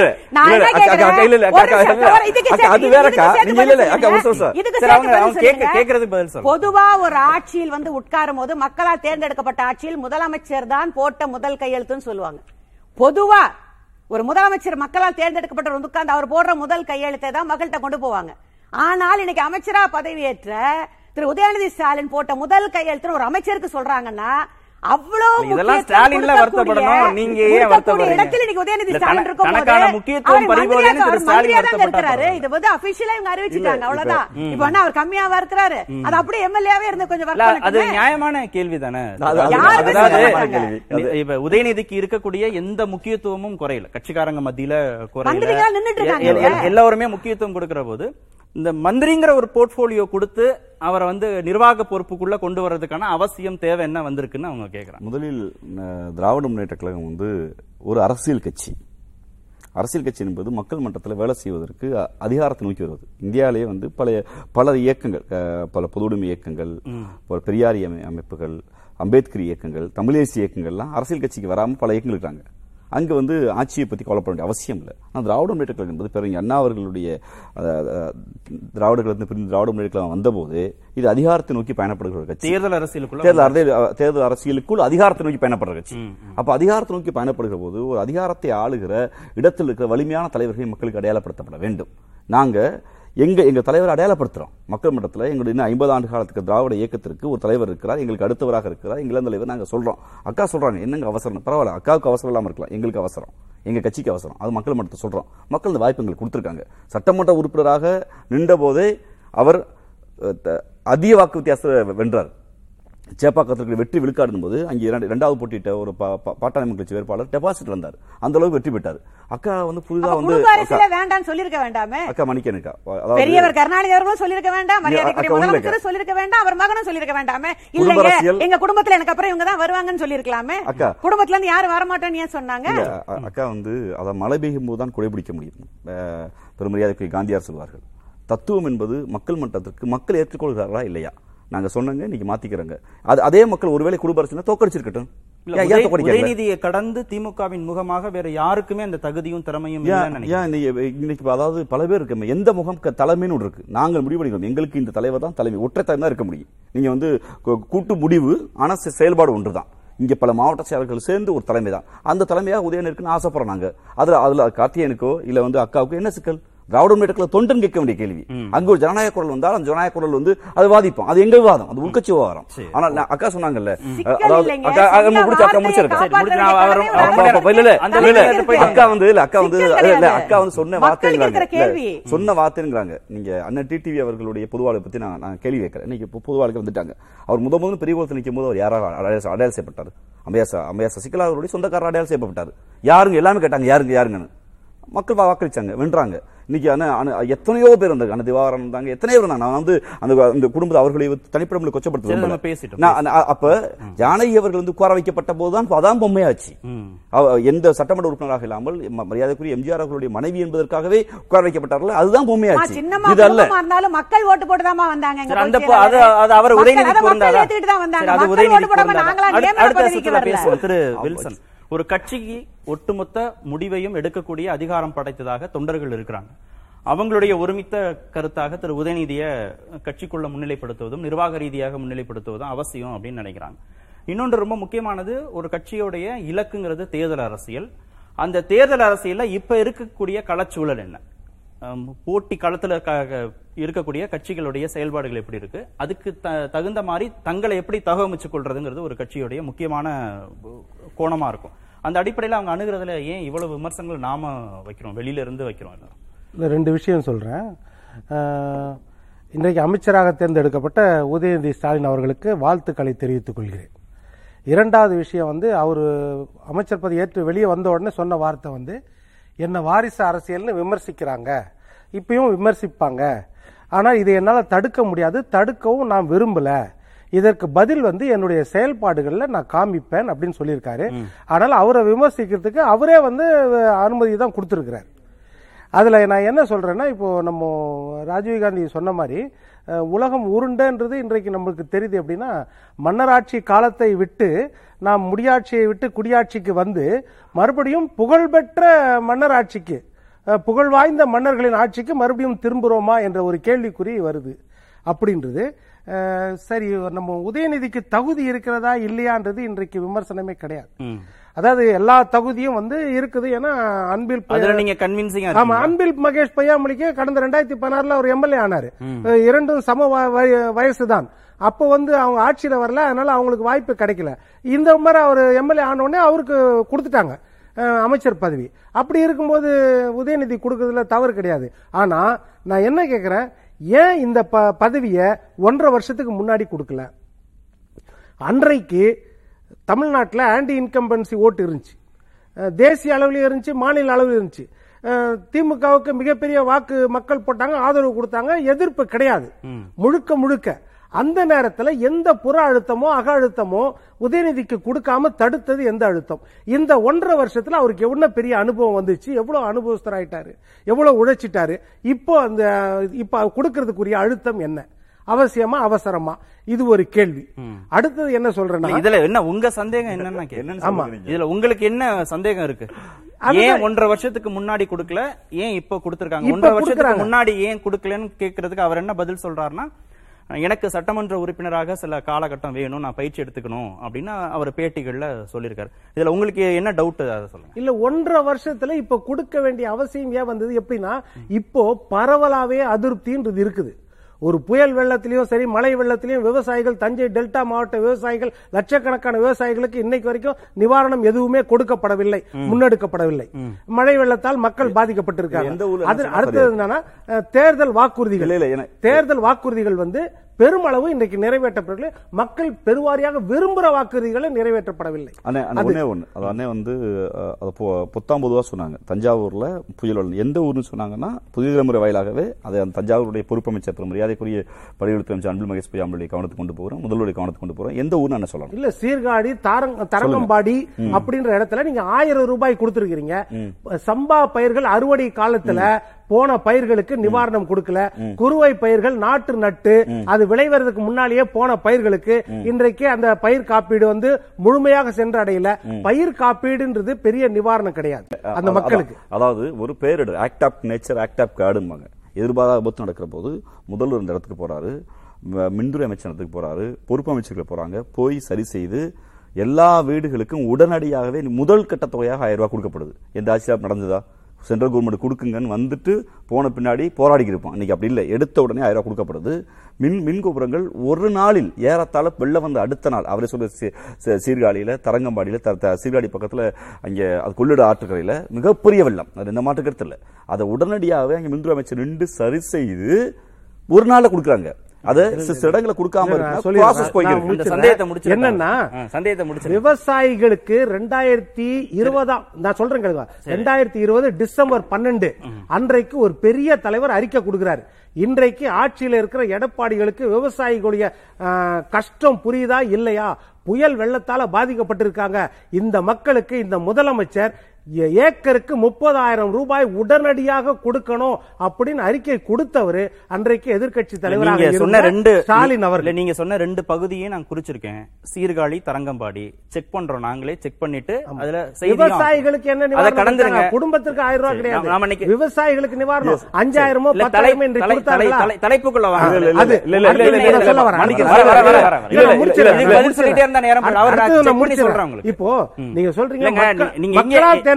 என்ன கேக்குறேன்? இல்ல அது வேறக்கா. நீங்க இல்ல அக்கா ஒரு சார் இதுக்கு கேக்குறதுக்கு பதில் சொல்லுங்க. பொதுவா ஒரு ஆட்சியில் வந்து உட்காரும்போது மக்களால் தேர்ந்தெடுக்கப்பட்ட ஆட்சியில் முதலமைச்சர் தான் போட்ட முதல் கையெழுத்துன்னு சொல்லுவாங்க. பொதுவா ஒரு முதலமைச்சர் மக்களால் தேர்ந்தெடுக்கப்பட்ட ஒரு உட்கார்ந்து அவர் போடுற முதல் கையெழுத்தை தான் மக்கள்கிட்ட கொண்டு போவாங்க. ஆனால் இன்னைக்கு அமைச்சரா பதவியேற்ற திரு உதயநிதி ஸ்டாலின் போட்ட முதல் கையெழுத்து ஒரு அமைச்சருக்கு சொல்றாங்கன்னா உதயநிதிக்கு இருக்கக்கூடிய எந்த முக்கியத்துவமும் குறையல. கட்சிக்காரங்க மத்தியில எல்லாருமே முக்கியத்துவம் கொடுக்கிற போது இந்த மந்திரிங்கிற ஒரு போர்ட்போலியோ கொடுத்து அவரை வந்து நிர்வாக பொறுப்புக்குள்ள கொண்டு வர்றதுக்கான அவசியம் தேவை என்ன வந்திருக்குன்னு அவங்க கேட்கறாங்க. முதலில் திராவிட முன்னேற்ற கழகம் வந்து ஒரு அரசியல் கட்சி. அரசியல் கட்சி என்பது மக்கள் மன்றத்தில் வேலை செய்வதற்கு அதிகாரத்தை நோக்கி வருவது. இந்தியாவிலேயே வந்து பல இயக்கங்கள், பல பொதுவுடைமை இயக்கங்கள், பெரியார் அமைப்புகள், அம்பேத்கர் இயக்கங்கள், தமிழேசிய இயக்கங்கள்லாம் அரசியல் கட்சிக்கு வராமல் பல இயக்கங்கள் இருக்காங்க. அங்கே வந்து ஆட்சியை பற்றி கவலைப்பட வேண்டிய அவசியம் இல்லை. ஆனால் திராவிட முன்னேற்ற கழகம் என்பது பேரறிஞர் அண்ணா அவர்களுடைய திராவிட கழகத்தில் பிரிந்து திராவிட முன்னேற்ற கழகம் வந்தபோது இது அதிகாரத்தை நோக்கி பயணப்படுகிற கட்சி. தேர்தல் அரசியலுக்குள் அதிகாரத்தை நோக்கி பயணப்படுற கட்சி. அப்போ அதிகாரத்தை நோக்கி பயணப்படுகிற போது ஒரு அதிகாரத்தை ஆளுகிற இடத்தில் இருக்கிற வலிமையான தலைவர்களை மக்களுக்கு அடையாளப்படுத்தப்பட வேண்டும். நாங்கள் எங்கள் தலைவர் அடையாளப்படுத்துகிறோம் மக்கள் மன்றத்தில். எங்களுடைய இன்னும் 50 ஆண்டு காலத்துக்கு திராவிட இயக்கத்திற்கு ஒரு தலைவர் இருக்கிறார், எங்களுக்கு அடுத்தவராக இருக்கிறார், எங்கள் தலைவர் நாங்கள் சொல்கிறோம். அக்கா சொல்கிறாங்க, என்னங்க அவசரம்? பரவாயில்ல, அக்காவுக்கு அவசரம் இல்லாமல் இருக்கலாம், எங்களுக்கு அவசரம், எங்கள் கட்சிக்கு அவசரம். அது மக்கள் மன்றத்தை சொல்கிறோம். மக்கள் இந்த வாய்ப்பு எங்களுக்கு கொடுத்துருக்காங்க. சட்டமன்ற உறுப்பினராக நின்ற போதே அவர் அதிக வாக்கு வித்தியாசத்தை வென்றார். சேப்பாக்கத்திற்கு வெற்றி விழுக்காடும் போது அங்கே இரண்டாவது போட்டியிட்ட ஒரு பாட்டாளி மக்கள் கட்சி வேட்பாளர் டெபாசிட் வந்தார், அந்த அளவுக்கு வெற்றி பெற்றார். அக்கா வந்து புதிதாக வந்து வேண்டாம் சொல்லிருக்க வேண்டாமே, அக்கா மணிக்கனுக்கா பெரியவர் கருணாநிதி அவர்களும் சொல்லிருக்க வேண்டாம், மரியாதைக்குரிய முதலமைச்சர் சொல்லிருக்க வேண்டாம், அவர் மகனும் சொல்லிருக்க வேண்டாமே, இல்லைங்க எங்க குடும்பத்துல எனக்கு அப்புறம் இவங்க தான் வருவாங்கன்னு சொல்லிருக்கலாமே. அக்கா குடும்பத்துல இருந்து யாரும் வரமாட்டோன்னு ஏன் சொன்னாங்க? அக்கா வந்து அதை மழை பெய்யும் போது தான் குடைபிடிக்க முடியும். பெருமரியாதைக்குரிய காந்தியார் சொல்வார்கள், தத்துவம் என்பது மக்கள் மன்றத்திற்கு மக்கள் ஏற்றுக்கொள்கிறார்களா இல்லையா, நாங்க சொன்னங்க இன்னைக்கு மாத்திக்கிறோங்க. அதே மக்கள் ஒருவேளை குடும்ப அரசுனா தோக்கடிச்சிருக்கட்டும். உதயநிதியை கடந்து திமுகவின் முகமாக வேற யாருக்குமே அந்த தகுதியும் திறமையும் இன்னைக்கு அதாவது பல பேர் இருக்கு. எந்த முகம் தலைமைன்னு இருக்கு, நாங்கள் முடிவெடுக்கிறோம். எங்களுக்கு இந்த தலைவர் தான் தலைமை, ஒற்றை தலைமை தான் இருக்க முடியும். நீங்க வந்து கூட்டு முடிவு, ஆனா செயல்பாடு ஒன்று தான். இங்கே பல மாவட்ட செயலர்கள் சேர்ந்து ஒரு தலைமை தான். அந்த தலைமையாக உதயநிதிக்குன்னு ஆசைப்படுறோம் நாங்க. அதுல கார்த்தியேனுக்கோ இல்ல வந்து அக்காவுக்கோ என்ன சிக்கல்? திராவிட முன்னேற்ற தொண்டன் கேட்க வேண்டிய கேள்வி. அங்க ஒரு ஜனநாயக குரல் வந்தால் அந்த ஜனநாயக குரல் வந்து அதை வாதிப்போம். அது எங்க விவாதம், அது உள்கட்சி விவகாரம். ஆனா அக்கா சொன்னாங்கல்ல, அக்கா வந்து சொன்ன வார்த்தைங்கிறாங்க. நீங்க அண்ணா டி டி வி அவர்களுடைய பொதுவாளர் பத்தி நான் கேள்வி கேட்கிறேன். இன்னைக்கு பொதுவாளுக்கு வந்துட்டாங்க. அவர் முதல் பெரியவர்கள் நிற்கும் போது அவர் யாராக அடையாளம் செய்யப்பட்டார்? அம்மையார் சசிகலா அவருடைய சொந்தக்காரர் அடையாளம் செய்யப்பட்டார். யாருங்க எல்லாமே கேட்டாங்க, யாருங்கன்னு மக்கள் வாக்களிச்சாங்க, வென்றாங்க. இன்னைக்கு எத்தனையோ பேர் வந்தாங்க, அந்த திவாகரன் வந்தாங்க, எத்தனையோ பேர். நான் வந்து அந்த குடும்பத்தை அவர்களை தனிப்படங்களை கொச்சப்படுத்த அப்ப ஜானகி அவர்கள் வந்து கோர வைக்கப்பட்ட போதுதான் அதான் பொம்மையாச்சு. எந்த சட்டமன்ற உறுப்பினராக இல்லாமல் மரியாதைக்குரிய எம்ஜிஆர் அவர்களுடைய மனைவி என்பதற்காகவே கோர வைக்கப்பட்டார்கள், அதுதான் பொம்மையாச்சு. இது அல்ல, மக்கள் ஓட்டு போட்டுதான் வந்தாங்க. ஒரு கட்சிக்கு ஒட்டுமொத்த முடிவையும் எடுக்கக்கூடிய அதிகாரம் படைத்ததாக தொண்டர்கள் இருக்கிறாங்க. அவங்களுடைய ஒருமித்த கருத்தாக திரு உதயநிதியை கட்சிக்குள்ள முன்னிலைப்படுத்துவதும் நிர்வாக ரீதியாக முன்னிலைப்படுத்துவதும் அவசியம் அப்படின்னு நினைக்கிறாங்க. இன்னொன்று ரொம்ப முக்கியமானது, ஒரு கட்சியோடைய இலக்குங்கிறது தேர்தல் அரசியல். அந்த தேர்தல் அரசியல்ல இப்ப இருக்கக்கூடிய களச்சூழல் என்ன, போட்டி களத்துல இருக்கக்கூடிய கட்சிகளுடைய செயல்பாடுகள் எப்படி இருக்கு, அதுக்கு தகுந்த மாதிரி தங்களை எப்படி தகவமைச்சுக் கொள்றதுங்கிறது ஒரு கட்சியுடைய முக்கியமான கோணமா இருக்கும். அந்த அடிப்படையில் அவங்க அணுகிறதுல ஏன் இவ்வளவு விமர்சனங்கள் நாம வைக்கிறோம், வெளியில இருந்து வைக்கிறோம்? இல்லை, 2 விஷயம் சொல்றேன். இன்றைக்கு அமைச்சராக தேர்ந்தெடுக்கப்பட்ட உதயநிதி ஸ்டாலின் அவர்களுக்கு வாழ்த்துக்களை தெரிவித்துக் கொள்கிறேன். 2வது விஷயம் வந்து, அவர் அமைச்சர் பதவி ஏற்று வெளியே வந்த உடனே சொன்ன வார்த்தை வந்து, என்ன வாரிசு அரசியல்னு விமர்சிக்கிறாங்க, இப்பயும் விமர்சிப்பாங்க, ஆனால் இதை என்னால் தடுக்க முடியாது, தடுக்கவும் நான் விரும்பலை, இதற்கு பதில் வந்து என்னுடைய செயல்பாடுகளில் நான் காமிப்பேன் அப்படின்னு சொல்லியிருக்காரு. ஆனால் அவரை விமர்சிக்கிறதுக்கு அவரே வந்து அனுமதி தான் கொடுத்துருக்கிறார். அதில் நான் என்ன சொல்கிறேன்னா, இப்போது நம்ம ராஜீவ்காந்தி சொன்ன மாதிரி உலகம் உருண்டன்றது இன்றைக்கு நம்மளுக்கு தெரியுது. அப்படின்னா மன்னராட்சி காலத்தை விட்டு நாம் முடியாட்சியை விட்டு குடியாட்சிக்கு வந்து மறுபடியும் புகழ்பெற்ற மன்னராட்சிக்கு, புகழ் வாய்ந்த மன்னர்களின் ஆட்சிக்கு மறுபடியும் திரும்புகிறோமா என்ற ஒரு கேள்விக்குறி வருது. அப்படின்றது சரி, நம்ம உதயநிதிக்கு தகுதி இருக்கிறதா இல்லையான்றது இன்றைக்கு விமர்சனமே கிடையாது. அதாவது எல்லா தகுதியும் வந்து இருக்குது. ஏன்னா அன்பில் மகேஷ் பையாமொழிக்கு கடந்த 2016 ஒரு எம்எல்ஏ ஆனாரு. 2ம் சம வயசுதான். அப்ப வந்து அவங்க ஆட்சியில வரல, அதனால அவங்களுக்கு வாய்ப்பு கிடைக்கல. இந்த மாதிரி அவர் எம்எல்ஏ ஆனோடனே அவருக்கு கொடுத்துட்டாங்க அமைச்சர் பதவி. அப்படி இருக்கும்போது உதயநிதி கொடுக்கறதுல தவறு கிடையாது. ஆனா நான் என்ன கேட்கிறேன், ஏன் இந்த பதவியை 1.5 வருஷத்துக்கு முன்னாடி கொடுக்கல? அன்றைக்கு தமிழ்நாட்டில் ஆன்டி இன்கம்பன்சி ஓட்டு இருந்துச்சு, தேசிய அளவில் இருந்துச்சு, மாநில அளவில் இருந்துச்சு. திமுகவுக்கு மிகப்பெரிய வாக்கு மக்கள் போட்டாங்க, ஆதரவு கொடுத்தாங்க, எதிர்ப்பு கிடையாது முழுக்க முழுக்க. அந்த நேரத்தில் எந்த புற அழுத்தமோ அக அழுத்தமோ உதயநிதிக்கு கொடுக்காம தடுத்தது எந்த அழுத்தம்? இந்த 1.5 வருஷத்துல அவருக்கு எவ்வளவு பெரிய அனுபவம் வந்துச்சு, எவ்வளவு அனுபவஸ்தராயிட்டாரு, எவ்வளவு உழைச்சிட்டாரு. இப்போ இப்ப கொடுக்கிறதுக்குரிய அழுத்தம் என்ன, அவசியமா அவசரமா? இது ஒரு கேள்வி. அடுத்தது என்ன சொல்றேன்னா, இதுல என்ன உங்க சந்தேகம் என்னன்னா, உங்களுக்கு என்ன சந்தேகம் இருக்கு? ஏன் 1.5 வருஷத்துக்கு முன்னாடி கொடுக்கல, ஏன் இப்ப கொடுத்திருக்காங்க? 1.5 வருஷத்துக்கு முன்னாடி ஏன் கொடுக்கலன்னு கேக்குறதுக்கு அவர் என்ன பதில் சொல்றாருன்னா, எனக்கு சட்டமன்ற உறுப்பினராக சில காலகட்டம் வேணும், நான் பயிற்சி எடுத்துக்கணும் அப்படின்னு அவர் பேட்டிகள்ல சொல்லியிருக்காரு. இதுல உங்களுக்கு என்ன டவுட்? அதை சொல்லுங்க. இல்ல, 1.5 வருஷத்துல இப்ப கொடுக்க வேண்டிய அவசியம் ஏன் வந்தது? எப்படின்னா, இப்போ பரவலாவே அதிருப்தின்றது இருக்குது. ஒரு புயல் வெள்ளத்திலையும் சரி, மழை வெள்ளத்திலையும் விவசாயிகள், தஞ்சை டெல்டா மாவட்ட விவசாயிகள், லட்சக்கணக்கான விவசாயிகளுக்கு இன்னைக்கு வரைக்கும் நிவாரணம் எதுவுமே கொடுக்கப்படவில்லை, முன்னெடுக்கப்படவில்லை. மழை வெள்ளத்தால் மக்கள் பாதிக்கப்பட்டிருக்காங்க. தேர்தல் வாக்குறுதிகள், தேர்தல் வாக்குறுதிகள் வந்து பெருமளவு இன்றைக்கு நிறைவேற்றப்படவில்லை. மக்கள் பெருவாரியாக விரும்புகிற வாக்குறுதிகளை நிறைவேற்றப்படவில்லை. அண்ணே வந்து புத்தாம் பொதுவாக சொன்னாங்க, தஞ்சாவூர்ல புயல் எந்த ஊர்னு சொன்னாங்கன்னா புதிய தலைமுறை வாயிலாகவே அதை அந்த தஞ்சாவூருடைய பொறுப்பமைச்சர் மரியாதைக்குரிய பணியுறுத்தி அமைச்சர் அன்பு மகேஷ் போய் அவங்களுடைய கவனத்துக்கு கொண்டு போறோம், முதல்வருடைய கவனத்துக்கு கொண்டு போறோம். எந்த ஊர்னு அண்ணன் சொல்லலாம். இல்ல, சீர்காழி, தரங்கம்பாடி அப்படின்ற இடத்துல நீங்க 1000 ரூபாய் கொடுத்திருக்கீங்க. சம்பா பயிர்கள் அறுவடை காலத்துல போன பயிர்களுக்கு நிவாரணம் கொடுக்கல. குறுவை பயிர்கள் நாற்று நட்டு அது விளைவதற்கு முன்னாலேயே போன பயிர்களுக்கு இன்றைக்கு அந்த பயிர் காப்பீடு வந்து முழுமையாக சென்றடையல. பயிர் காப்பீடுன்றது பெரிய நிவாரணம் கிடையாது அந்த மக்களுக்கு. அதாவது ஒரு பேரிடர், act of nature, act of God, எதிர்பாராத விபத்து நடக்கிற போது முதல்வர் இந்த இடத்துக்கு போறாரு, மின்துறை அமைச்சர் இடத்துக்கு போறாரு, பொறுப்பு அமைச்சர்கள் போறாங்க, போய் சரி செய்து எல்லா வீடுகளுக்கும் உடனடியாகவே முதல் கட்ட தொகையாக 1000 ரூபாய் கொடுக்கப்படுது. எந்த ஆட்சியாக நடந்ததா? சென்ட்ரல் கவர்மெண்ட் கொடுக்குங்கன்னு வந்துட்டு போன பின்னாடி போராடிக்கு இருப்போம். இன்னைக்கு அப்படி இல்லை, எடுத்த உடனே 1000 ரூபாய் கொடுக்கப்படுது. மின்கோபுரங்கள் ஒரு நாளில் ஏறத்தாழ வெள்ள வந்த அடுத்த நாள் அவரை சொல்ற சீர்காழியில, தரங்கம்பாடியில, சீர்காழி பக்கத்தில் அங்கே அது கொள்ளிட ஆற்றுக்கரையில் மிகப்பெரிய வெள்ளம், அது எந்த மாற்று கருத்து இல்லை. அதை உடனடியாகவே அங்கே மின்துறை அமைச்சர் நின்று சரி செய்து ஒரு நாளில் கொடுக்குறாங்க. அது சில இடங்களை கொடுக்காம என்னன்னா, விவசாயிகளுக்கு 2020 டிசம்பர் 12 அன்றைக்கு ஒரு பெரிய தலைவர் அறிக்கை கொடுக்கிறார். இன்றைக்கு ஆட்சியில் இருக்கிற எடப்பாடிகளுக்கு விவசாயிகளுடைய கஷ்டம் புரியுதா இல்லையா? புயல் வெள்ளத்தால பாதிக்கப்பட்டிருக்காங்க இந்த மக்களுக்கு இந்த முதலமைச்சர் ஏக்கருக்கு 30,000 ரூபாய் உடனடியாக கொடுக்கணும் அப்படின்னு அறிக்கை கொடுத்தவர் அன்றைக்கு எதிர்கட்சி தலைவராக ஸ்டாலின் அவர்கள். நீங்க சொன்ன 2 பகுதியை நான் குறிச்சிருக்கேன், சீர்காழி, தரங்கம்பாடி. செக் பண்றோம் நாங்களே, செக் பண்ணிட்டு அதுல விவசாயிகளுக்கு என்ன நிவாரணம், குடும்பத்திற்கு 1000 ரூபாய் கிடையாது, விவசாயிகளுக்கு நிவாரணம் 5000 ரூபாய். இப்போ நீங்க சொல்றீங்க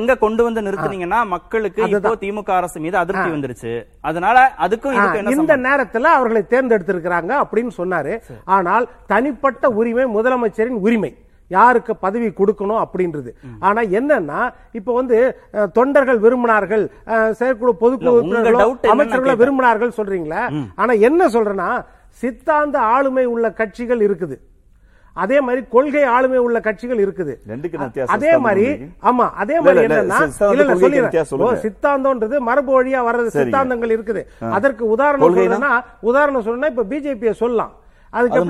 எங்க கொண்டு வந்து நிறுத்தினீங்கன்னா மக்களுக்கு இப்போ திமுக அரசு மீது அதிருப்தி வந்துருச்சு, அதனால அதுக்கும் இந்த நேரத்தில் அவர்களை தேர்ந்தெடுத்திருக்கிறாங்க அப்படின்னு சொன்னாரு. ஆனால் தனிப்பட்ட உரிமை முதலமைச்சரின் உரிமை, யாருக்கு பதவி கொடுக்கணும் அப்படின்றது. ஆனா என்னன்னா, இப்ப வந்து தொண்டர்கள் விரும்பினார்கள், செயற்குழு பொதுக்குழு அமைச்சர்களை விரும்பினார்கள் சொல்றீங்களா? ஆனா என்ன சொல்றேன்னா, சித்தாந்த ஆளுமை உள்ள கட்சிகள் இருக்குது, அதே மாதிரி கொள்கை ஆளுமை உள்ள கட்சிகள் இருக்குது. அதே மாதிரி சித்தாந்தம்ன்றது மரபு வழியா வர்றது சித்தாந்தங்கள் இருக்குது. அதற்கு உதாரணம் சொன்னா இப்ப பிஜேபியை சொல்லலாம். அதுக்கு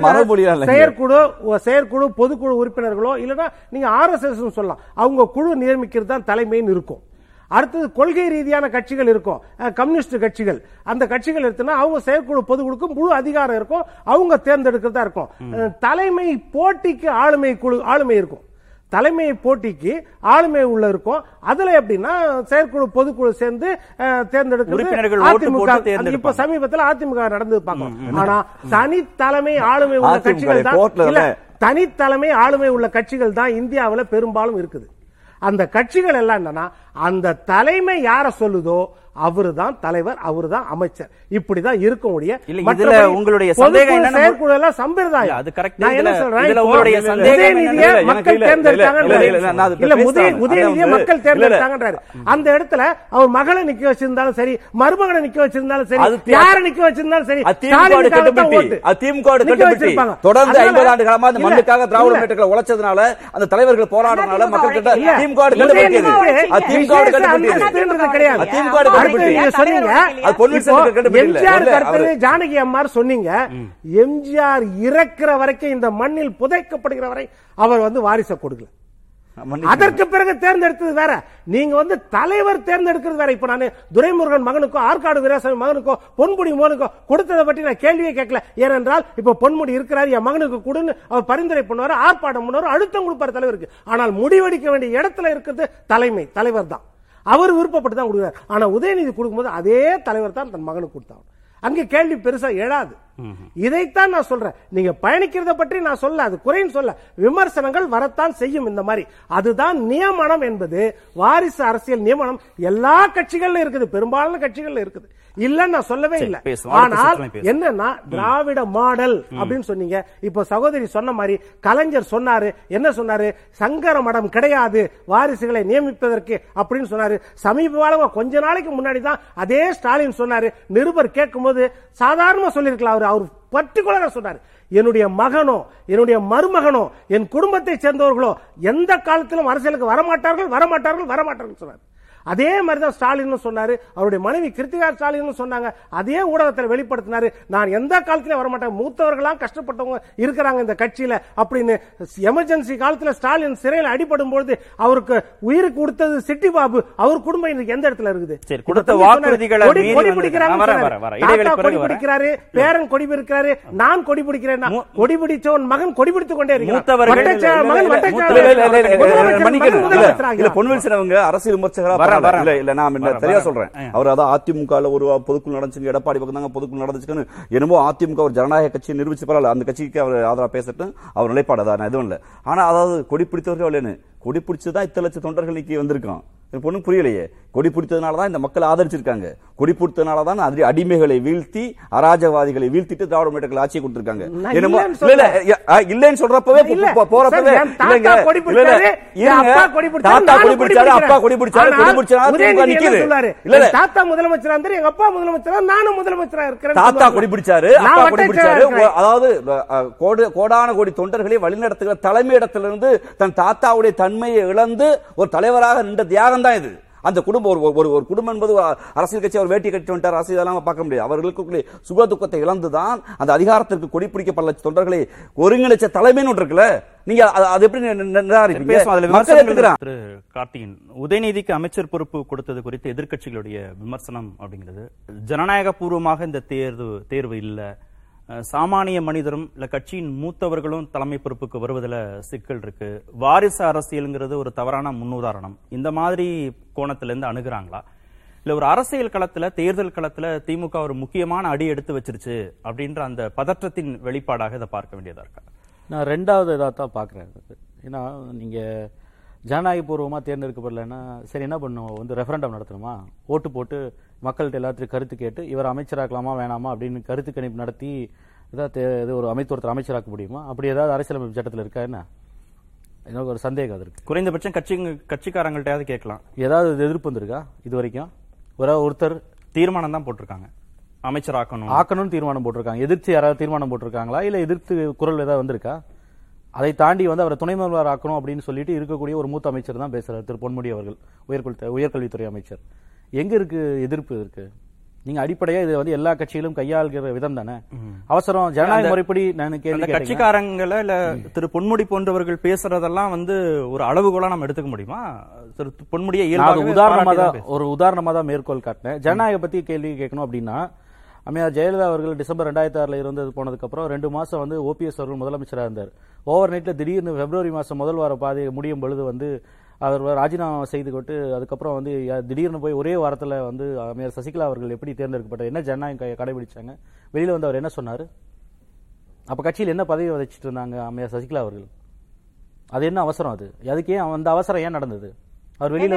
செயற்குழு பொதுக்குழு உறுப்பினர்களோ இல்லைன்னா நீங்க RSS சொல்லலாம். அவங்க குழு நியமிக்கிறது தான் தலைமைன்னு இருக்கும். அடுத்தது கொள்கை ரீதியான கட்சிகள் இருக்கும், கம்யூனிஸ்ட் கட்சிகள். அந்த கட்சிகள் எடுத்தனா அவங்க செயற்குழு பொதுக்குழுக்கும் முழு அதிகாரம் இருக்கும், அவங்க தேர்ந்தெடுக்கிறதா இருக்கும். தலைமை போட்டிக்கு ஆளுமை இருக்கும், தலைமை போட்டிக்கு ஆளுமை உள்ள இருக்கும். அதுல எப்படின்னா, செயற்குழு பொதுக்குழு சேர்ந்து தேர்ந்தெடுக்கிறது அதிமுக. இப்ப சமீபத்தில் அதிமுக நடந்தது பார்க்கணும். ஆனா தனித்தலைமை ஆளுமை உள்ள கட்சிகள் தான், தனித்தலைமை ஆளுமை உள்ள கட்சிகள் தான் இந்தியாவில் பெரும்பாலும் இருக்குது. அந்த கட்சிகள் எல்லாம் என்னன்னா, அந்த தலைமை யார சொல்லுதோ அவருதான் தலைவர், அவருதான் அமைச்சர், இப்படிதான் இருக்கக்கூடிய. உங்களுடைய செயற்குழு எல்லாம் சம்பிரதாயம். அது கரெக்ட். நான் என்ன சொல்றேன், உதயநிதியை மக்கள் தேர்ந்தெடுத்தாங்கன்றாரு. அந்த இடத்துல அவர் மகளை நிக்க வச்சிருந்தாலும் சரி, மருமகளை நிக்க வச்சிருந்தாலும் சரி, யாரை நிக்க வச்சிருந்தாலும் சரி, திமுக வச்சிருப்பாங்க. தொடர்ந்து 50 ஆண்டு காலமா அந்த மண்ணுக்காக திராவிட முன்னேற்றக்கழக உழைச்சதுனால, அந்த தலைவர்கள் போராடுறதுனால மக்கள் கிட்ட திமுக கிடையாது. ஜானகி அம்மார் சொன்னீங்க, எம்ஜிஆர் இறக்குற வரைக்கும் இந்த மண்ணில் புதைக்கப்படுகிற வரை அவர் வந்து வாரிசு கொடுக்கல. அதற்கு பிறகு தேர்ந்தெடுத்தது வேற, நீங்க வந்து தலைவர் தேர்ந்தெடுக்கிறது வேற. இப்ப நான் துரைமுருகன் மகனுக்கோ, ஆற்காடு வீராசாமி மகனுக்கோ, பொன்முடி மகனுக்கோ கொடுத்ததை பற்றி நான் கேள்வியே கேட்கல. ஏனென்றால் இப்ப பொன்முடி இருக்கிறார், என் மகனுக்கு கொடுன்னு அவர் பரிந்துரை பண்ணுவார், ஆர்ப்பாட்டம் பண்ணுவார், அழுத்தம் கொடுப்பார் தலைவருக்கு. ஆனால் முடிவெடுக்க வேண்டிய இடத்துல இருக்கிறது தலைமை, தலைவர் தான். அவர் விருப்பப்பட்டு தான் கொடுக்கிறார். ஆனா உதயநிதி கொடுக்கும்போது அதே தலைவர் தான் தன் மகனுக்கு கொடுத்தார். அங்கே கேள்வி பெருசா எழாது. இதைத்தான் நான் சொல்றேன். நீங்க பயணிக்கிறத பற்றி நான் சொல்ல, அது குறைன்னு சொல்ல, விமர்சனங்கள் வரத்தான் செய்யும். இந்த மாதிரி அதுதான் நியமனம் என்பது, வாரிசு அரசியல் நியமனம் எல்லா கட்சிகள்ல இருக்குது, பெரும்பாலான கட்சிகள்ல இருக்குது, இல்லன்னு நான் சொல்லவே இல்லை. ஆனால் என்னன்னா திராவிட மாடல் அப்படின்னு சொன்னீங்க. இப்ப சகோதரி சொன்ன மாதிரி கலைஞர் சொன்னாரு, என்ன சொன்னாரு, சங்கர மடம் கிடையாது வாரிசுகளை நியமிப்பதற்கு அப்படின்னு சொன்னாரு. சமீப காலமா கொஞ்ச நாளைக்கு முன்னாடி தான் அதே ஸ்டாலின் சொன்னாரு, நிருபர் கேட்கும் போது சாதாரணமா சொல்லிருக்கலாம், அவர் பர்டிகுலரா சொன்னாரு, என்னுடைய மகனோ என்னுடைய மருமகனோ என் குடும்பத்தை சேர்ந்தவர்களோ எந்த காலத்திலும் அரசியலுக்கு வரமாட்டார்கள் வரமாட்டார்கள் வரமாட்டார்கள் சொன்னார். அதே மாதிரிதான் ஸ்டாலின் சொன்னாரு, அவருடைய மனைவி கிருத்திகா ஸ்டாலின் சொன்னாங்க, அதே ஊடகத்தில் வெளிப்படுத்தினாரு, நான் எந்த காலத்திலும் வரமாட்டேன், மூத்தவர்களாம் கஷ்டப்பட்டவங்க இருக்கிறாங்க இந்த கட்சியில அப்படின்னு. எமர்ஜென்சி காலத்தில் ஸ்டாலின் சிறையில் அடிபடும் பொழுது அவருக்கு உயிருக்கு கொடுத்தது சிட்டி பாபு, அவர் குடும்பம் இன்னைக்கு எந்த இடத்துல இருக்குது? கொடி பிடிக்கிறாரு, பேரன் கொடி பிடிக்கிறாரு, நான் கொடி பிடிக்கிறேன், கொடி பிடிச்சவன் மகன் கொடி பிடித்துக் கொண்டே இருக்கிறாங்க. அரசியல் அடிமைகளை வீழ்த்தி அராஜகவாதிகளை வீழ்த்திட்டு திராவிட முன்னேற்ற ஆட்சியை கொடுத்திருக்காங்க. கோடான கோடி தொண்டர்களை வழிநடத்துகிற தலைமையிடத்திலிருந்து தன் தாத்தாவுடைய தன்மையை இழந்து ஒரு தலைவராக நின்ற தியாகம் தான் இது. அந்த குடும்பம் ஒரு குடும்பம் என்பது அரசியல் கட்சி அவர் வேட்டி கட்டி விட்டார், அரசியல் இதெல்லாம் பார்க்க முடியாது. அவர்களுக்கு சுக துக்கத்தை இழந்துதான் அந்த அதிகாரத்திற்கு கொடி பிடிக்க பல தொண்டர்களை ஒருங்கிணைச்ச தலைமைன்னு ஒன்று இருக்குல்ல, நீங்க அது எப்படி நிராகரிப்பீங்க? திரு கார்த்தியேன், உதயநிதிக்கு அமைச்சர் பொறுப்பு கொடுத்தது குறித்து எதிர்க்கட்சிகளுடைய விமர்சனம் அப்படிங்கிறது ஜனநாயக பூர்வமாக இந்த தேர்வு இல்லை, சாமானிய மனிதரும் இல்ல கட்சியின் மூத்தவர்களும் தலைமை பொறுப்புக்கு வருவதில் சிக்கல் இருக்கு, வாரிசு அரசியலுங்கிறது ஒரு தவறான முன்னுதாரணம், இந்த மாதிரி கோணத்திலிருந்து அணுகிறாங்களா? இல்ல ஒரு அரசியல் களத்துல, தேர்தல் களத்துல திமுக ஒரு முக்கியமான அடி எடுத்து வச்சிருச்சு அப்படின்ற அந்த பதற்றத்தின் வெளிப்பாடாக இதை பார்க்க வேண்டியதா இருக்கா? நான் ரெண்டாவது இதாக தான் பார்க்குறேன். ஏன்னா நீங்கள் ஜனநாயகபூர்வமாக தேர்ந்தெடுக்கப்படலைன்னா சரி என்ன பண்ணுவோம், வந்து ரெஃபரண்டம் நடத்தணுமா, ஓட்டு போட்டு மக்கள்கிட்ட எல்லாத்துக்கும் கருத்து கேட்டு இவர் அமைச்சராக்கலாமா வேணாமா அப்படின்னு கருத்து கணிப்பு நடத்தி ஏதாவது இது ஒரு ஒருத்தர் அமைச்சராக்க முடியுமா? அப்படி ஏதாவது அரசியலமைப்பு சட்டத்தில் இருக்கா? என்ன எனக்கு ஒரு சந்தேகம் அது இருக்குது. குறைந்தபட்சம் கட்சிக்காரங்கள்ட்டையாவது கேட்கலாம். ஏதாவது எதிர்ப்பு வந்திருக்கா இது வரைக்கும்? ஒருத்தர் தீர்மானம் தான் போட்டிருக்காங்க, அமைச்சராக்கணும் ஆக்கணும்னு தீர்மானம் போட்டிருக்காங்க. எதிர்த்து யாராவது தீர்மானம் போட்டிருக்காங்களா? இல்ல எதிர்த்து குரல் ஏதாவது வந்திருக்கா? அதை தாண்டி வந்து அவரை துணை முதல்வர் ஆக்கணும் அப்படின்னு சொல்லிட்டு இருக்கக்கூடிய ஒரு மூத்த அமைச்சர் தான் பேசுறாரு, திரு பொன்முடி அவர்கள், உயர்கல்வித்துறை அமைச்சர். எங்க இருக்கு எதிர்ப்பு இருக்கு? நீங்க அடிப்படையா இது வந்து எல்லா கட்சியிலும் கையாளுகிற விதம் தானே அவசரம் ஜனநாயக முறைப்படி. நான் கட்சிக்காரங்களை இல்ல திரு பொன்முடி போன்றவர்கள் பேசுறதெல்லாம் வந்து ஒரு அளவுகோலா நம்ம எடுத்துக்க முடியுமா? திரு பொன்முடியை ஒரு உதாரணமா தான் மேற்கோள் காட்டினேன். ஜனநாயக பத்தி கேள்வி கேட்கணும் அப்படின்னா அம்மையார் ஜெயலலிதா அவர்கள் டிசம்பர் 2006 இருந்தது போனதுக்கப்புறம் 2 மாதம் வந்து ஓபிஎஸ் அவர்கள் முதலமைச்சராக இருந்தார். ஓவர் நைட்டில் திடீர்னு February முதல் வார பாதி முடியும் பொழுது வந்து அவர் ராஜினாமா செய்து கொண்டு அதுக்கப்புறம் வந்து திடீர்னு போய் ஒரே வாரத்தில் வந்து அம்மையார் சசிகலா அவர்கள் எப்படி தேர்ந்தெடுக்கப்பட்டார், என்ன ஜனநாயகம் கடைபிடிச்சாங்க, வெளியில் வந்து அவர் என்ன சொன்னார், அப்போ கட்சியில் என்ன பதவி வகிச்சிட்டு இருந்தாங்க அம்மையார் சசிகலா அவர்கள், அது என்ன அவசரம், அது அதுக்கே அந்த அவசரம் ஏன் நடந்தது? முதல்வரா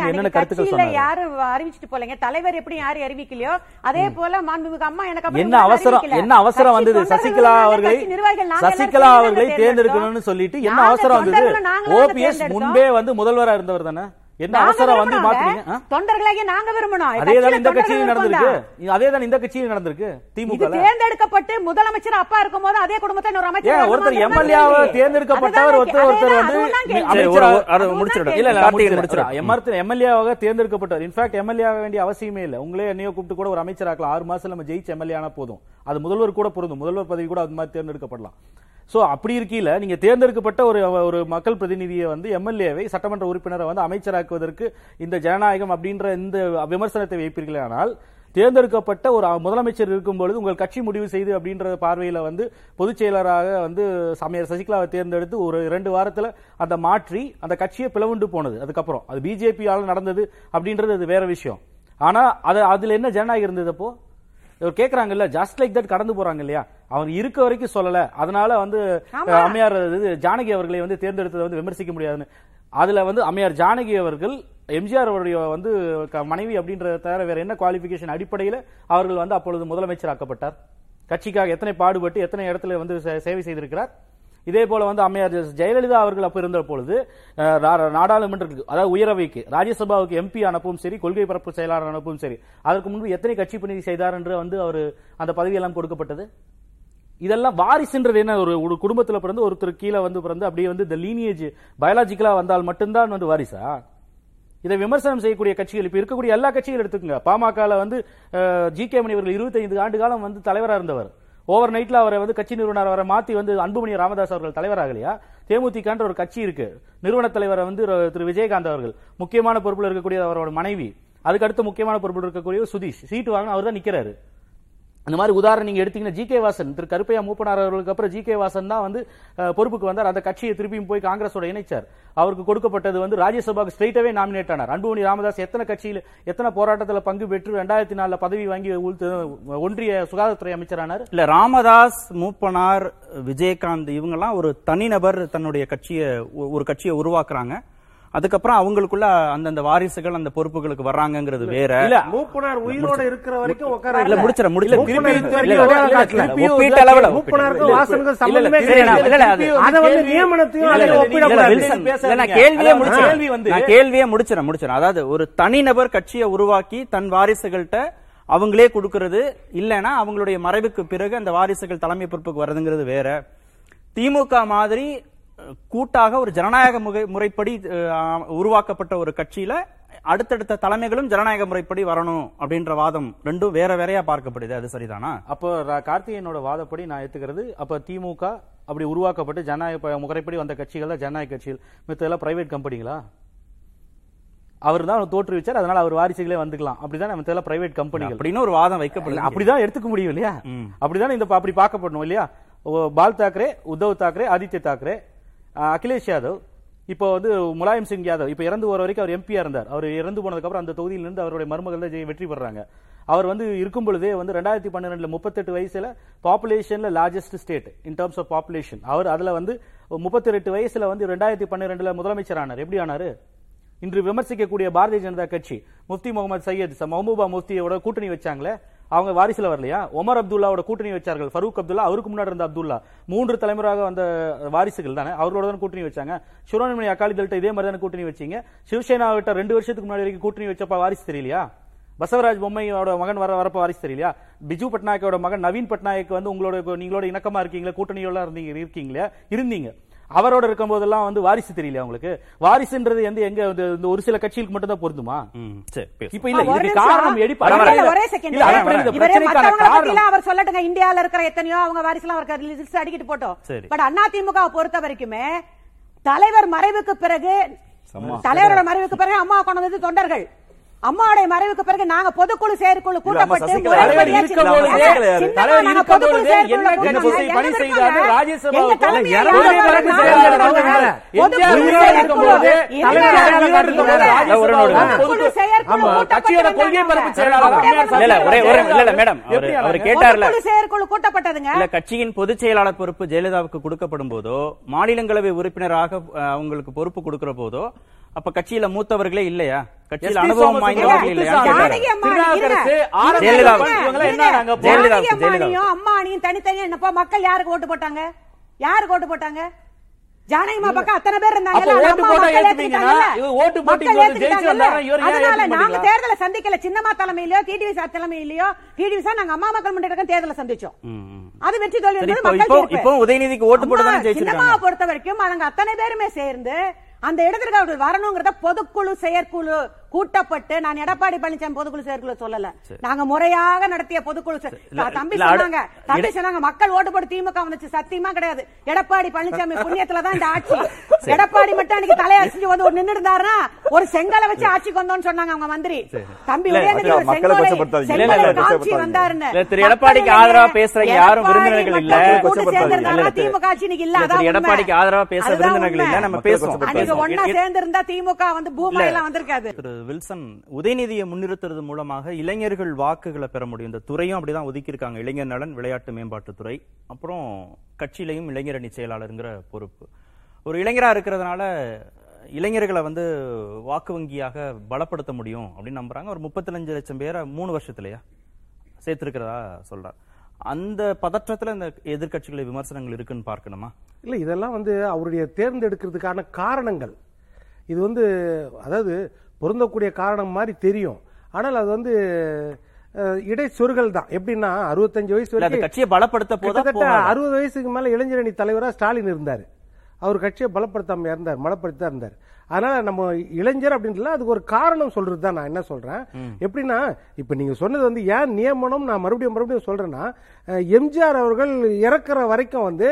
இருந்தவர் தானே, என்ன அவசரம் வந்து மாத்தீங்க? தொண்டர்களாகிய நாங்க விரும்பணும். அதேதான் இந்த கட்சியில நடந்திருக்கு, அதேதான் இந்த கட்சியில நடந்திருக்கு. திமுக தேர்ந்தெடுக்கப்பட்டு முதலமைச்சர் அப்பா இருக்கும் போது அதே குடும்பத்தின் ஒரு அமைச்சர் ஒருத்தர் எம்எல்ஏவா தேர்ந்தெடுக்கப்பட்டவர் ஒருத்தர் வந்து எம்எல்ஏவாக தேர்ந்தெடுக்கப்பட்டார். இன்ஃபேக்ட் எம்எல்ஏ ஆக வேண்டிய அவசியமே இல்லை, உங்களே என்னையோ கூப்பிட்டு கூட ஒரு அமைச்சர் ஆக்கலாம், 6 மாசம் நம்ம ஜெயிச்சு எம்எல்ஏ ஆனா போதும், அது முதல்வர் கூட பொருந்தும், முதல்வர் பதவி கூட அது மாதிரி தேர்ந்தெடுக்கப்படலாம். சோ அப்படி இருக்கீல நீங்க தேர்ந்தெடுக்கப்பட்ட ஒரு மக்கள் பிரதிநிதியை வந்து எம்எல்ஏவை சட்டமன்ற உறுப்பினரை வந்து அமைச்சராக்குவதற்கு இந்த ஜனநாயகம் அப்படின்ற இந்த விமர்சனத்தை வைப்பீர்களே. ஆனால் தேர்ந்தெடுக்கப்பட்ட ஒரு முதலமைச்சர் இருக்கும்பொழுது உங்கள் கட்சி முடிவு செய்து அப்படின்ற பார்வையில வந்து பொதுச் செயலராக வந்து அம்மையார் சசிகலாவை தேர்ந்தெடுத்து ஒரு 2 வாரத்துல அந்த மாற்றி அந்த கட்சியை பிளவுண்டு போனது. அதுக்கப்புறம் அது பிஜேபியால நடந்தது அப்படின்றது அது வேற விஷயம். ஆனா அது அதுல என்ன ஜனநாயகம் இருந்தது? அப்போ இவர் கேக்குறாங்கல்ல, ஜஸ்ட் லைக் தட் கடந்து போறாங்க இல்லையா, அவர் இருக்க வரைக்கும் சொல்லல. அதனால வந்து அம்மையார் ஜானகி அவர்களை வந்து தேர்ந்தெடுத்ததை வந்து விமர்சிக்க முடியாதுன்னு. அதுல வந்து அம்மையார் ஜானகி அவர்கள் எம்ஜிஆர் அவருடைய வந்து மனைவி அப்படின்றத தவிர வேற என்ன குவாலிபிகேஷன் அடிப்படையில் அவர்கள் வந்து அப்பொழுது முதலமைச்சர் ஆக்கப்பட்டார்? கட்சிக்காக எத்தனை பாடுபட்டு எத்தனை இடத்துல வந்து சேவை செய்திருக்கிறார். இதே போல வந்து அம்மையார் ஜெயலலிதா அவர்கள் அப்ப இருந்த பொழுது நாடாளுமன்றத்துக்கு, அதாவது உயரவைக்கு, ராஜ்யசபாவுக்கு எம்பி அனுப்பவும் சரி, கொள்கை பரப்பு செயலாளர் அனுப்பவும் சரி, அதற்கு முன்பு எத்தனை கட்சி பணி செய்தார் என்று வந்து அவர் அந்த பதவியெல்லாம் கொடுக்கப்பட்டது. இதெல்லாம் வாரிசுன்றது என்ன, ஒரு குடும்பத்தில் பிறந்து ஒருத்தர் கீழே வந்து பிறந்து அப்படியே வந்து இந்த லீனியேஜ் பயாலஜிக்கலா வந்தால் மட்டும்தான் வந்து வாரிசா? இதை விமர்சனம் செய்யக்கூடிய கட்சிகள் இப்ப இருக்கக்கூடிய எல்லா கட்சிகள் எடுத்துக்கங்க. பாமக வந்து ஜி கே மணி அவர்கள் 25 ஆண்டு காலம் வந்து தலைவராக இருந்தவர். ஓவர் நைட்ல அவரை வந்து கட்சி நிறுவனர் அவரை மாத்தி வந்து அன்புமணி ராமதாஸ் அவர்கள் தலைவராகலையா? தேமுதிகன்ற ஒரு கட்சி இருக்கு, நிறுவன தலைவரை வந்து திரு விஜயகாந்த் அவர்கள், முக்கியமான பொறுப்பில் இருக்கக்கூடிய அவரோட மனைவி, அதுக்கடுத்து முக்கியமான பொறுப்பில் இருக்கக்கூடிய சுதீஷ், சீட்டு வாங்கினா அவர் தான் நிக்கிறாரு. இந்த மாதிரி உதாரணம் நீங்க எடுத்தீங்கன்னா ஜி கே வாசன், திரு கருப்பையா மூப்பனார் அவர்களுக்கு அப்புறம் ஜி கே வாசன் தான் வந்து பொறுப்புக்கு வந்தார். அந்த கட்சியை திருப்பியும் போய் காங்கிரஸோட இணைச்சார். அவருக்கு கொடுக்கப்பட்டது வந்து ராஜ்யசபாவுக்கு ஸ்ட்ரெயிட்டாவே நாமினேட் ஆனார். அன்புமணி ராமதாஸ் எத்தனை கட்சியில் எத்தனை போராட்டத்தில் பங்கு பெற்று 2004 பதவி வாங்கி ஒன்றிய சுகாதாரத்துறை அமைச்சரானார். இல்ல ராமதாஸ், மூப்பனார், விஜயகாந்த் இவங்கெல்லாம் ஒரு தனிநபர் தன்னுடைய கட்சியை, ஒரு கட்சியை உருவாக்குறாங்க. அதுக்கப்புறம் அவங்களுக்குள்ள அந்தந்த வாரிசுகள் அந்த பொறுப்புகளுக்கு வர்றாங்கிறது வேற. மூப்பனார் உயிரோட இருக்கிற வரைக்கும் கேள்வியே முடிச்சிடும். அதாவது ஒரு தனிநபர் கட்சியை உருவாக்கி தன் வாரிசுகள்கிட்ட அவங்களே கொடுக்கறது, இல்லைன்னா அவங்களுடைய மறைவுக்கு பிறகு அந்த வாரிசுகள் தலைமை பொறுப்புக்கு வர்றதுங்கிறது வேற. திமுக மாதிரி கூட்டாக ஒரு ஜனநாயக முறைப்படி உருவாக்கப்பட்ட ஒரு கட்சியில அடுத்தடுத்த தலைமைகளும் ஜனநாயக முறைப்படி வரணும் அப்படின்ற வாதம் ரெண்டும் வேற வேறையா பார்க்கப்படுது. அது சரிதானா? அப்போ கார்த்தியேனோட வாதப்படி நான் ஏத்துக்கிறது, அப்ப திமுக அப்படி உருவாக்கப்பட்டு ஜனநாயக முறைப்படி வந்த கட்சிகள் தான் ஜனநாயக கட்சிகள், மித்தெல்லாம் பிரைவேட் கம்பெனிகளா? அவர் தான் தோற்றுவிச்சார், அதனால அவர் வாரிசுகளே வந்துக்கலாம். அப்படிதான் நம்ம தேவை பிரைவேட் கம்பெனிகள் அப்படின்னு ஒரு வாதம் வைக்கப்படல. அப்படிதான் எடுத்துக்க முடியும் இல்லையா? அப்படிதான் இந்த அப்படி பார்க்கப்படணும் இல்லையா? பால் தாக்கரே, உத்தவ் தாக்கரே, ஆதித்ய தாக்கரே, அகிலேஷ் யாதவ், இப்போ வந்து முலாயம் சிங் யாதவ் இப்போ இறந்து போற வரைக்கும் அவர் எம்பியா இருந்தார். அவர் இறந்து போனதுக்கப்புறம் அந்த தொகுதியிலிருந்து அவருடைய மருமகள் தான் வெற்றி பெறாங்க. அவர் வந்து இருக்கும் பொழுதே வந்து 2012 38 வயசுல பாப்புலேஷன்ல largest state in terms of population. அவர் அதுல வந்து 38 வயசுல வந்து 2012 முதலமைச்சர் ஆனார். எப்படி ஆனாரு? இன்று விமர்சிக்கக்கூடிய பாரதிய ஜனதா கட்சி முஃப்தி முகமது சையத், மஹ்மூபா முஃப்தியோட கூட்டணி வச்சாங்களே, அவங்க வாரிசுல வரலையா? ஒமர் அப்துல்லாவோட கூட்டணி வச்சார்கள். ஃபரூக் அப்துல்லா, அவருக்கு முன்னாடி இருந்த அப்துல்லா, 3 தலைமுறையாக வந்த வாரிசுகள் தானே, அவர்களோட தான் கூட்டணி வச்சாங்க. சிரோன்மணி அகாலிதள்கிட்ட இதே மாதிரி தானே கூட்டணி வச்சீங்க. சிவசேனா விட்ட 2 வருஷத்துக்கு முன்னாடி வரைக்கும் கூட்டணி வச்சப்ப வாரிசு தெரியலையா? பசவராஜ் பொம்மையோட மகன் வரப்ப வாரிசு தெரியலையா? பிஜு பட்நாயக்கோட மகன் நவீன் பட்நாயக் வந்து உங்களோட நீங்களோட இணக்கமா இருக்கீங்களா, கூட்டணியோட இருக்கீங்களா, இருந்தீங்க. அவரோட இருக்கும் போதெல்லாம் வந்து வாரிசு தெரியல உங்களுக்கு. வாரிசுன்றது எந்த எங்க ஒரு சில கட்சிகளுக்கு மட்டும் தான் பொருந்துமா? இப்ப இல்ல இதுக்கு காரணம் அவர் சொல்லட்டுங்க. இந்தியால இருக்கிற எத்தனையோ அவங்க வாரிசுலாம் அவருக்கு அடிக்கிட்டு போட்டோம். பட் அண்ணா திமுக பொறுத்த வரைக்குமே தலைவர் மறைவுக்கு பிறகு, தலைவரோட மறைவுக்கு பிறகு அம்மா கொண்டு வந்து தொண்டர்கள் அம்மாவுடைய மறைவுக்கு பிறகு நாங்க பொதுக்குழு செயற்குழு கூட்டப்பட்டதுங்க. கட்சியின் பொதுச் செயலாளர் பொறுப்பு ஜெயலலிதாவுக்கு கொடுக்கப்படும் போதோ, மாநிலங்களவை உறுப்பினராக அவங்களுக்கு பொறுப்பு கொடுக்கிற போதோ, அப்ப கட்சியில மூத்தவர்களே இல்லையா? கட்சியில அனுபவம் அம்மானியும் தனித்தனியா என்னப்பா மக்கள் யாருக்கு ஓட்டு போட்டாங்க, யாருக்கு ஓட்டு போட்டாங்க? ஜானகிமா பக்கம் அத்தனை பேர் இருந்தாங்க. நாங்க தேர்தலை சந்திக்கல, சின்னமா தலைமையிலயோ டிடிவி சார் தலைமையிலயோ, டிடிவி சார் நாங்க அம்மா மக்கள் முன்னேற்ற தேர்தலை சந்திச்சோம். அது வெற்றி தோல்வி. இப்போ உதயநிதிக்கு ஓட்டு போட்டு சின்னமா பொறுத்த வரைக்கும் அவங்க அத்தனை பேருமே சேர்ந்து அந்த இடத்திற்கு அவர்கள் வரணுங்கிறத பொதுக்குழு செயற்குழு கூட்டப்பட்டு, நான் எடப்பாடி பழனிசாமி பொதுக்குழு செயற்குழு சொல்லல, நாங்க முறையாக நடத்திய பொதுக்குழு. தம்பி சொன்னாங்க மக்கள் ஓட்டு போட்டு திமுக வந்துச்சு. சத்தியமா கிடையாது. எடப்பாடி பழனிசாமி புண்ணியத்துலதான் இந்த ஆட்சி. எடப்பாடி மட்டும் அன்னைக்கு தலையாட்சி வந்து ஒரு நின்று இருந்தாருன்னா ஒரு செங்கலை வச்சு ஆட்சிக்கு வந்தோம்னு சொன்னாங்க அவங்க மந்திரி. தம்பி உதயநிதி ஒரு செங்கலை வந்தாருன்னு எடப்பாடிக்கு ஆதரவா பேசுற யாரும் விருந்தினர்கள் இல்ல. திமுக ஆட்சி இன்னைக்கு இல்ல. அதான் எடப்பாடிக்கு ஆதரவா பேசுற விருந்தினர்கள் இல்ல. நம்ம பேசுவோம். அன்னைக்கு ஒன்னா சேர்ந்து இருந்தா திமுக வந்து பூமாயெல்லாம் வந்திருக்காது. வில்சன், உதயநிதியை முன்னிறுத்துறது மூலமாக இளைஞர்கள் வாக்குகளை பெற முடியும். இந்த துறையும் அப்படிதான் ஒதுக்கியிருக்காங்க, இளைஞர் நலன் விளையாட்டு மேம்பாட்டுத்துறை, அப்புறம் கட்சியிலையும் இளைஞர் அணி செயலாளருங்கிற பொறுப்பு. ஒரு இளைஞராக இருக்கிறதுனால இளைஞர்களை வந்து வாக்கு வங்கியாக பலப்படுத்த முடியும் அப்படின்னு நம்புறாங்க. ஒரு 35 லட்சம் பேரை 3 வருஷத்துலயா சேர்த்திருக்கிறதா சொல்றாரு. அந்த பதற்றத்தில் இந்த எதிர்கட்சிகளின் விமர்சனங்கள் இருக்குன்னு பார்க்கணுமா? இல்லை, இதெல்லாம் வந்து அவருடைய தேர்ந்தெடுக்கிறதுக்கான காரணங்கள். இது வந்து அதாவது பொருந்தக்கூடிய காரணம் மாதிரி தெரியும், ஆனால் அது வந்து இடை சொருகல் தான். எப்படின்னா 65 வயசு வரைக்கும் கட்சியை பலப்படுத்த போதும். 60 வயசுக்கு மேல இளைஞரணி தலைவராக ஸ்டாலின் இருந்தார், அவர் கட்சியை பலப்படுத்தாம இருந்தார், பலப்படுத்தா இருந்தார். அதனால நம்ம இளைஞர் அப்படின்றதுல அதுக்கு ஒரு காரணம் சொல்றது தான் நான் என்ன சொல்றேன். எப்படின்னா இப்ப நீங்க சொன்னது வந்து ஏன் நியமனம் நான் மறுபடியும் சொல்றேன்னா, எம்ஜிஆர் அவர்கள் இறக்குற வரைக்கும் வந்து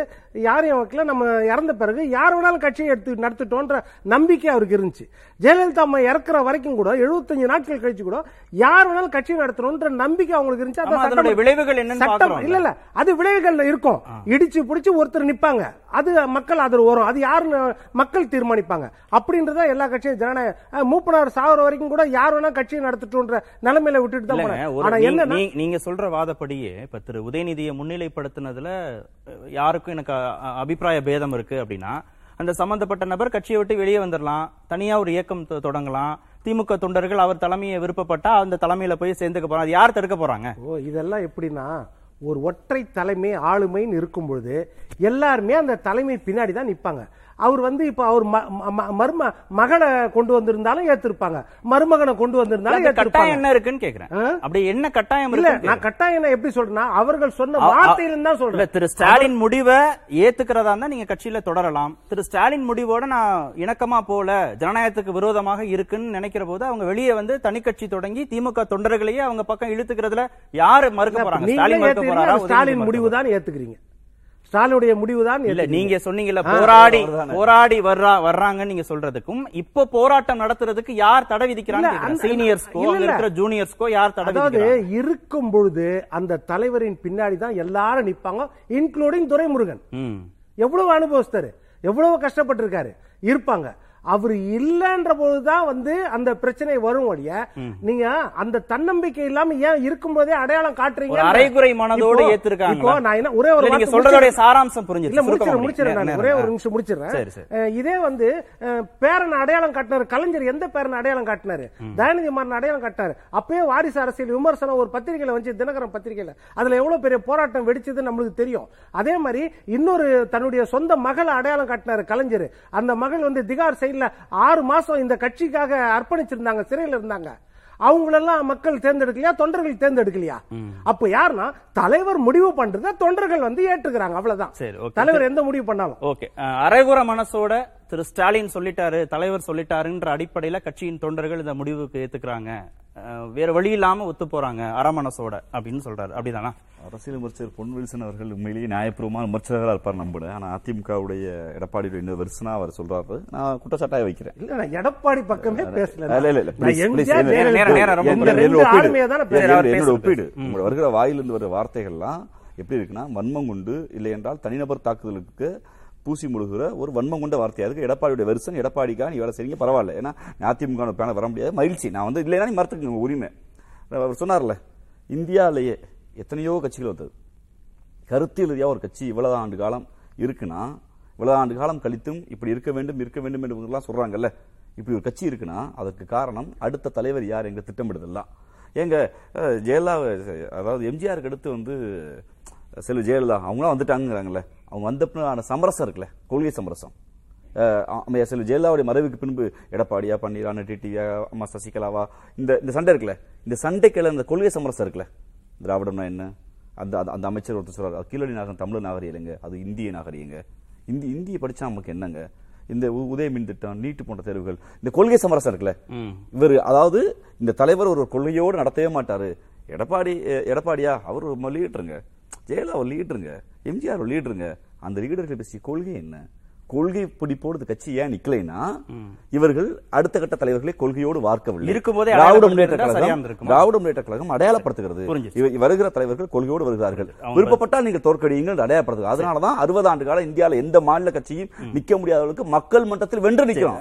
யாரையும் வைக்கல, நம்ம இறந்த பிறகு யார் வேணாலும் கட்சியை எடுத்து நடத்திட்டோன்ற நம்பிக்கை அவருக்கு இருந்துச்சு. ஜெயலலிதா அம்மா இறக்குற வரைக்கும் கூட 75 நாட்கள் கழிச்சு கூட யார் வேணாலும் கட்சியை நடத்தணும்ன்ற நம்பிக்கை அவங்களுக்கு இருந்துச்சு. விளைவுகள் என்ன சட்டம் இல்ல இல்ல அது விளைவுகள் இருக்கும். இடிச்சு பிடிச்சு ஒருத்தர் நிப்பாங்க, அது மக்கள் ஆதரவு வரும், அது யாருன்னு மக்கள் தீர்மானிப்பாங்க. அப்படி எல்லா கட்சியும் ஜனநாயக மூப்பனார் சாகுற வரைக்கும் கூட யார் வேணா கட்சியை நடத்திட்டு நிலைமையில விட்டுட்டு தான் போனாங்க. நீங்க சொல்ற வாதப்படியே இப்ப திரு உதயநிதியை முன்னிலைப்படுத்தினதுல யாருக்கும் எனக்கு அபிப்பிராய பேதம் இருக்கு அப்படின்னா, அந்த சம்பந்தப்பட்ட நபர் கட்சியை விட்டு வெளியே வந்துடலாம், தனியா ஒரு இயக்கம் தொடங்கலாம். திமுக தொண்டர்கள் அவர் தலைமையை விருப்பப்பட்டா அந்த தலைமையில போய் சேர்ந்துக்க போறாங்க, அது யார் தடுக்க போறாங்க? ஓ, இதெல்லாம் எப்படின்னா ஒரு ஒற்றை தலைமை ஆளுமைன்னு இருக்கும் பொழுது எல்லாருமே அந்த தலைமை பின்னாடி தான் நிற்பாங்க. அவர் வந்து இப்ப அவர் மரும மகனை கொண்டு வந்திருந்தாலும் ஏத்திருப்பாங்க, மருமகனை கொண்டு வந்திருந்தாலும் கட்டாயம் என்ன இருக்குன்னு கேக்குறேன். அப்படி என்ன கட்டாயம் இல்ல, நான் கட்டாயம் எப்படி சொல்றேன்னா அவர்கள் சொன்ன வார்த்தையில தான் சொல்றேன். திரு ஸ்டாலின் முடிவை ஏத்துக்கிறதா இருந்தா நீங்க கட்சியில தொடரலாம். திரு ஸ்டாலின் முடிவோட நான் இணக்கமா போல, ஜனநாயகத்துக்கு விரோதமாக இருக்குன்னு நினைக்கிற போது அவங்க வெளியே வந்து தனி கட்சி தொடங்கி திமுக தொண்டர்களையே அவங்க பக்கம் இழுத்துக்கிறதுல யாரு மறுக்க போறாங்க? ஸ்டாலின் முடிவு தான் ஏத்துக்கிறீங்க, ஸ்டாலினுடைய முடிவு தான் இல்ல. நீங்க சொன்னீங்கல்ல போராடி போராடி வர்றாங்க, நீங்க சொல்றதுக்கும் இப்போ போராட்டம் நடத்துறதுக்கு யார் தடை விதிக்கிறாங்க? சீனியர்ஸ்கோ இருக்கிற ஜூனியர்ஸ்கோ யார் தடை விதிக்கிறாங்க? இருக்கும் பொழுது அந்த தலைவரின் பின்னாடி தான் எல்லாரும் நிப்பாங்க, இன்க்ளூடிங் துரைமுருகன். எவ்வளவு அனுபவஸ்தர், எவ்வளவு கஷ்டப்பட்டு இருக்காரு, இருப்பாங்க. அவரு இல்லன்ற போதுதான் வந்து அந்த பிரச்சனை வரும். நீங்க அந்த தன்னம்பிக்கை இல்லாம ஏன் இருக்கும் போதே அடையாளம் காட்டுறீங்க, அரைகுறை மனதோடு ஏத்திருக்காங்க. ஒரே ஒரு நிமிஷம் முடிச்சிடுறேன். இதே வந்து பேரன் அடையாளம் காட்டினாரு கலைஞர், எந்த பேரன் அடையாளம் காட்டினாரு? தயாநிதி மாறன் அடையாளம் காட்டினாரு. அப்பயே வாரிசு அரசியல் விமர்சனம் ஒரு பத்திரிகையில வந்து தினகரன் பத்திரிகையில, அதுல எவ்வளவு பெரிய போராட்டம் வெடிச்சது நம்மளுக்கு தெரியும். அதே மாதிரி இன்னொரு தன்னுடைய சொந்த மகளை அடையாளம் காட்டினாரு கலைஞர். அந்த மகள் வந்து திகார் 6 மாசம் இந்த கட்சிக்காக அர்ப்பணிச்சிருந்தாங்க, சிறையில் இருந்தாங்க. அவங்களெல்லாம் மக்கள் தேர்ந்தெடுக்கலையா, தொண்டர்கள் தேர்ந்தெடுக்கலையா? அப்ப யாருன்னா தலைவர் முடிவு பண்றதா தொண்டர்கள் வந்து ஏற்றுக்கிறாங்க, அவ்வளவுதான். தலைவர் எந்த முடிவு பண்ணாலும் ஓகே. அரைகுற மனசோட திரு ஸ்டாலின் சொல்லிட்டாரு, தலைவர் சொல்லிட்டாருன்ற அடிப்படையில கட்சியின் தொண்டர்கள் இந்த முடிவுக்கு ஏத்துக்கிறாங்க, வேற வழி இல்லாம ஒத்து போறாங்க அரமனசோட அப்படின்னு சொல்றாரு. அப்படிதானா? அரசியல் விமர்சகர் பொன் வில்சன் அவர்கள் உண்மையிலேயே நியாயபூர்வமான விமர்சகராக இருப்பார் நம்புறேன். ஆனா அதிமுகவுடைய எடப்பாடியுடைய இந்த விமர்சனம் அவர் சொல்றாரு, நான் குற்றச்சாட்டாக வைக்கிறேன். இல்ல, நான் எடப்பாடி பக்கமே பேசல. ஒப்பீடு உங்களோட வருகிற வாயிலிருந்து வர வார்த்தைகள்லாம் எப்படி இருக்குன்னா, வன்மம் கொண்டு இல்லை என்றால் தனிநபர் தாக்குதலுக்கு பூசி முழுகிற ஒரு வன்மம் கொண்ட வார்த்தையா இருக்கு. எடப்பாடியுடைய வெர்சன், எடப்பாடிக்காக நீ வேலை செய்யுங்க பரவாயில்ல, ஏன்னா அதிமுக பேன வர முடியாது, மகிழ்ச்சி. நான் வந்து இல்லைன்னா நீ மறுத்துக்கு உரிமை. அவர் சொன்னார்ல, இந்தியாவிலேயே எத்தனையோ கட்சிகள் வந்தது, கருத்தியல் ரீதியாக ஒரு கட்சி இவ்வளவு ஆண்டு காலம் இருக்குன்னா, இவ்வளவு ஆண்டு காலம் கழித்தும் இப்படி இருக்க வேண்டும் என்றுலாம் சொல்றாங்கல்ல, இப்படி ஒரு கட்சி இருக்குன்னா அதற்கு காரணம் அடுத்த தலைவர் யார் எங்க திட்டமிடுதெல்லாம். எங்க ஜெயலலிதா, அதாவது எம்ஜிஆருக்கு அடுத்து வந்து செல்வி ஜெயலலிதா அவங்களாம் வந்துட்டாங்கிறாங்கல்ல, அவங்க வந்தப்பனான சமரசம் இருக்குல்ல, கொள்கை சமரசம். செல்வி ஜெயலலிதாவுடைய மறைவுக்கு பின்பு எடப்பாடியா, பன்னீரான, டிடிவியா, அம்மா சசிகலாவா, இந்த சண்டை இருக்குல்ல, இந்த சண்டைக்கில் இந்த கொள்கை சமரசம் இருக்குல்ல, திராவிடம்னா என்ன, அந்த அந்த அமைச்சர் ஒருத்தர் சொல்றாரு, கீழடி நாகரம் தமிழ் நாகரிகம் இல்லைங்க, அது இந்திய நாகரிகங்க, இந்தியை படிச்சா நமக்கு என்னங்க, இந்த உதயமின் திட்டம், நீட்டு போன்ற தேர்வுகள், இந்த கொள்கை சமரசம் இருக்குல்ல. இவர் அதாவது இந்த தலைவர் ஒரு கொள்கையோடு நடத்தவே மாட்டாரு. எடப்பாடியா அவர் ஒரு லீடருங்க, ஜெயலலிதா ஒரு லீடருங்க, எம்ஜிஆர் ஒரு லீடருங்க. அந்த லீடர்கள் பேசிய கொள்கை என்ன, கொள்கை பிடிப்போடு இந்த கட்சி ஏன் நிக்கலைன்னா இவர்கள் அடுத்த கட்ட தலைவர்களை கொள்கையோடு வார்க்கவில்லை. இருக்கும்போதே திராவிட முன்னேற்ற கழகம் அடையாளப்படுத்துகிறது, வருகிற தலைவர்கள் கொள்கையோடு வருகிறார்கள், விருப்பப்பட்டால் நீங்கள் தோற்கடியுங்கள் அடையாளப்படுத்துகிறது. அதனாலதான் 60 ஆண்டு காலம் இந்தியாவில் எந்த மாநில கட்சியும் நிக்க முடியாதவர்களுக்கு மக்கள் மன்றத்தில் வென்று நிற்கிறோம்.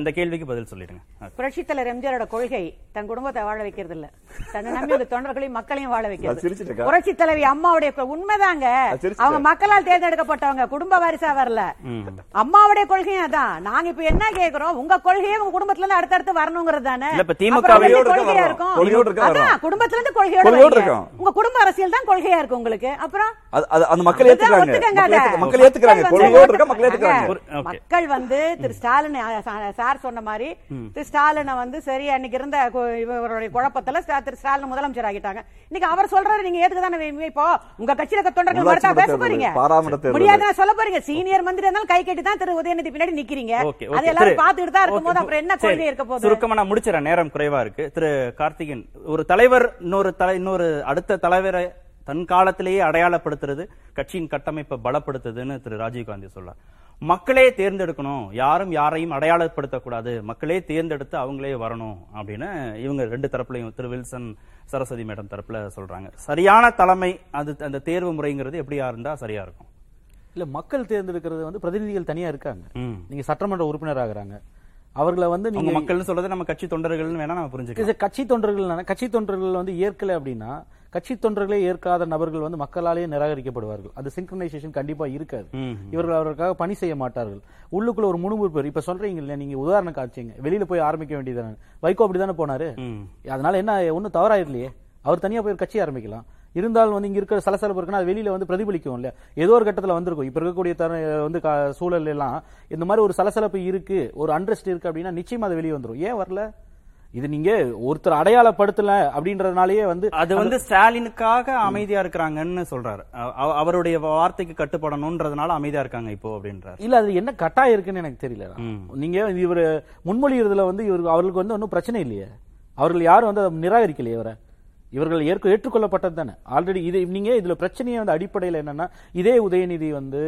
இந்த கேள்விக்கு பதில் சொல்லிடுங்க. புரட்சித் தலைவர் எம்ஜிஆரோட கொள்கை தன் குடும்பத்தை வாழ வைக்கிறது இல்ல, தன்னை நம்பி தொண்டர்களையும் மக்களையும் வாழ வைக்கிறது. புரட்சித் தலைவி அம்மாவுடைய உண்மைதாங்க, அவங்க மக்களால் தேர்ந்தெடுக்கப்பட்டவங்க, குடும்ப வாரிசா வரல. அம்மாவுடைய கொள்கையும் அதான். நாங்க இப்ப என்ன கேக்குறோம், உங்க கொள்கையே உங்க குடும்பத்துல இருந்து அடுத்தடுத்து வரணுங்கிறது தானே. கொள்கையா இருக்கும், குடும்பத்துல இருந்து கொள்கையோட இருக்கும், உங்க குடும்ப அரசியல் தான் கொள்கையா இருக்கும் உங்களுக்கு. அப்புறம் மக்கள் வந்து திரு ஸ்டாலின் சார் சொன்ன மாதிரி திரு ஸ்டாலினை வந்து சரி அன்னைக்கு இருந்த இவருடைய குழப்பத்துல திரு ஸ்டாலின் முதலமைச்சர் ஆகிட்டாங்க. இன்னைக்கு அவர் சொல்றாரு, நீங்க ஏத்துக்கதானே இப்போ உங்க கட்சியில தொண்டர்கள் வரதா பேச போறீங்க, முடியாதுன்னா சொல்ல போறீங்க. சீனியர் மந்திரி இருந்தாலும் கை கட்டி தான் திரு உதயநிதி பின்னாடி நிக்கிறீங்க. அது எல்லாரும் பாத்துக்கிட்டு தான் இருக்கும்போது அப்புறம் என்ன கொள்கை இருக்க போகுது? சுருக்கமா நான் முடிச்சற, நேரம் குறைவா இருக்கு. திரு கார்த்திகேயன், ஒரு தலைவர் இன்னொரு அடுத்த தலைவரை தன் காலத்திலேயே அடையாளப்படுத்துறது, கட்சியின் கட்டமைப்பை பலப்படுத்துதுன்னு திரு ராஜீவ்காந்தி சொல்றார். மக்களே தேர்ந்தெடுக்கணும், யாரும் யாரையும் அடையாளப்படுத்தக்கூடாது, மக்களே தேர்ந்தெடுத்து அவங்களே வரணும் அப்படின்னு இவங்க ரெண்டு தரப்புலையும் திரு வில்சன் சரஸ்வதி மேடம் தரப்புல சொல்றாங்க. சரியான தலைமை, அது அந்த தேர்வு முறைங்கிறது எப்படியா இருந்தா சரியா இருக்கும்? இல்ல, மக்கள் தேர்ந்தெடுக்கிறது வந்து பிரதிநிதிகள் தனியா இருக்காங்க. நீங்க சட்டமன்ற உறுப்பினர் ஆகுறாங்க, அவர்களை வந்து நீங்க மக்கள்னு சொல்றது நம்ம கட்சி தொண்டர்கள் வேணா நம்ம புரிஞ்சுக்கலாம். கட்சி தொண்டர்கள் வந்து ஏற்கல அப்படின்னா கட்சி தொண்டர்களே ஏற்காத நபர்கள் வந்து மக்களாலேயே நிராகரிக்கப்படுவார்கள். அது சிங்க்ரனைசேஷன் கண்டிப்பா இருக்காது. இவர்கள் அவர்களுக்காக பணி செய்ய மாட்டார்கள். உள்ளுக்குள்ள ஒரு முணுமுறுப்பு. இப்ப சொல்றீங்க இல்லையா, நீங்க உதாரணம் காட்சிங்க, வெளியில போய் ஆரம்பிக்க வேண்டியதானே. வைகோ அப்படிதானே போனாரு, அதனால என்ன ஒன்னும் தவறாயிரலையே, அவர் தனியா போய் கட்சி ஆரம்பிக்கலாம். இருந்தாலும் வந்து இங்க இருக்கிற சலசலப்பு இருக்குன்னா அது வெளியில வந்து பிரதிபலிக்கும் இல்லையா, ஏதோ ஒரு கட்டத்துல வந்திருக்கும். இப்ப இருக்கக்கூடிய வந்து சூழல் எல்லாம் இந்த மாதிரி ஒரு சலசலப்பு இருக்கு, ஒரு அண்ட்ரஸ்ட் இருக்கு அப்படின்னா நிச்சயமா அது வெளியே வந்துடும். ஏன் வரல? இது நீங்க ஒருத்தர் அடையாளப்படுத்தல அப்படின்றதுனாலயே வந்து அது வந்து ஸ்டாலினுக்காக அமைதியா இருக்கிறாங்கன்னு சொல்றாரு. அவருடைய வார்த்தைக்கு கட்டுப்படணும்ன்றதுனால அமைதியா இருக்காங்க இப்போ அப்படின்றாரு. இல்ல, அது என்ன கட்டாயம் இருக்குன்னு எனக்கு தெரியல. நீங்க இவரு முன்மொழியறதுல வந்து இவருக்கு அவர்களுக்கு வந்து ஒன்னும் பிரச்சனை இல்லையே, அவர்கள் யாரும் வந்து நிராகரிக்கலையே, இவரை இவர்கள் ஏற்றுக்கொள்ளப்பட்டது தானே ஆல்ரெடி. இது நீங்க இதுல பிரச்சனையே வந்து அடிப்படையில் என்னன்னா, இதே உதயநிதி வந்து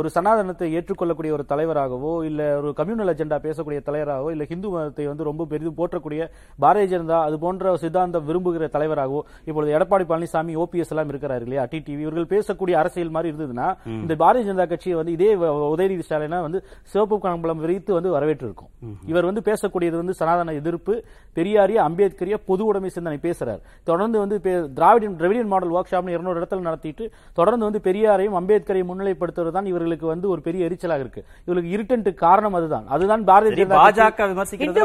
ஒரு சனாதனத்தை ஏற்றுக்கொள்ளக்கூடிய ஒரு தலைவராகவோ இல்ல ஒரு கம்யூனல் அஜெண்டா பேசக்கூடிய தலைவராகவோ இல்ல ஹிந்து மதத்தை வந்து ரொம்ப பெரிதும் போற்றக்கூடிய பாரதிய ஜனதா அது போன்ற சித்தாந்தம் விரும்புகிற தலைவராகவோ இப்பொழுது எடப்பாடி பழனிசாமி, ஓபிஎஸ் எல்லாம் இருக்கிறாரு இல்லையா, டிடிவி, இவர்கள் பேசக்கூடிய அரசியல் மாதிரி இருந்ததுன்னா இந்த பாரதிய ஜனதா கட்சியை வந்து இதே உதயநிதி ஸ்டாலினா வந்து சிவப்பு கம்பளம் விரித்து வந்து வரவேற்று இருக்கும். இவர் வந்து பேசக்கூடியது வந்து சனாதன எதிர்ப்பு, பெரியாரிய, அம்பேத்கரிய, பொது உடைமை சிந்தனை பேசுறாரு. தொடர்ந்து வந்து திராவிடியன் மாடல் ஒர்க் ஷாப்னு 200 இடத்துல நடத்திட்டு தொடர்ந்து வந்து பெரியாரையும் அம்பேத்கரையும் முன்னிலைப்படுத்துவது தான் இவர்களுக்கு வந்து ஒரு பெரிய எரிச்சலாக இருக்கு. இவங்களுக்கு இருட்டன்ட் காரணம் அதுதான். அதுதான் பாரதிய பாஜக விமர்சிக்கிறாங்க.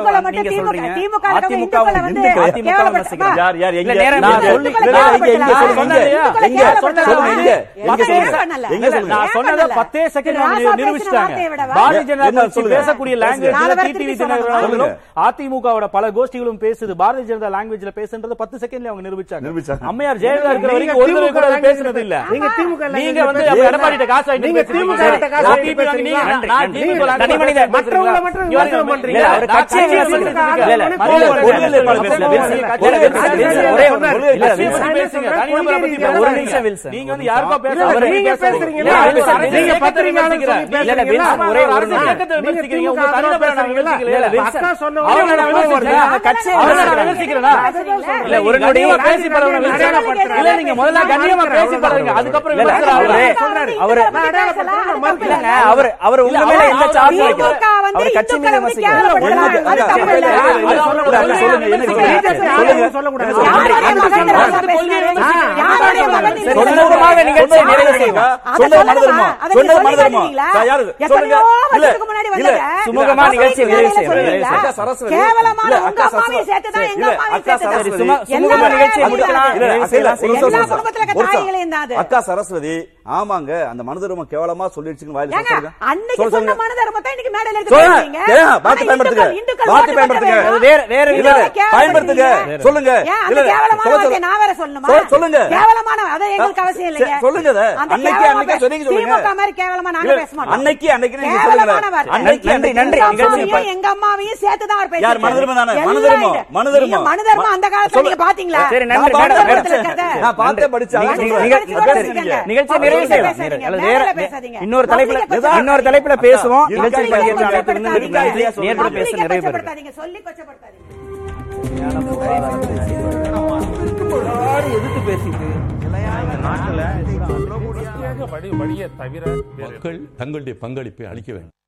அதிமுகவோட பல கோஷ்டிகளும் பேசுது, பாரதிய ஜனதா லாங்குவேஜ்ல பேசுறது 10 செகண்ட்ல அவங்க நிரூபிச்சாங்க. அம்மையார் ஜெயலலிதா இருக்கிற வரைக்கும் ஒருத்தர் கூட பேசுறது இல்ல. நீங்க வந்து எடப்பாடி காசு ஆயிட்டு அதுக்கப்புறம் அக்கா சரஸ்வதி, ஆமாங்க அந்த மனதர்மம் கேவலமா சொல்லிடுச்சுன்னு வாயில சொல்லுங்க. அன்னைக்கு சொன்ன மனதர்மத்தை இன்னைக்கு மேடையில இருந்து இன்னொரு தலைப்புல பேசுவோம். மக்கள் தங்களுடைய பங்களிப்பை அளிக்க வேண்டும்.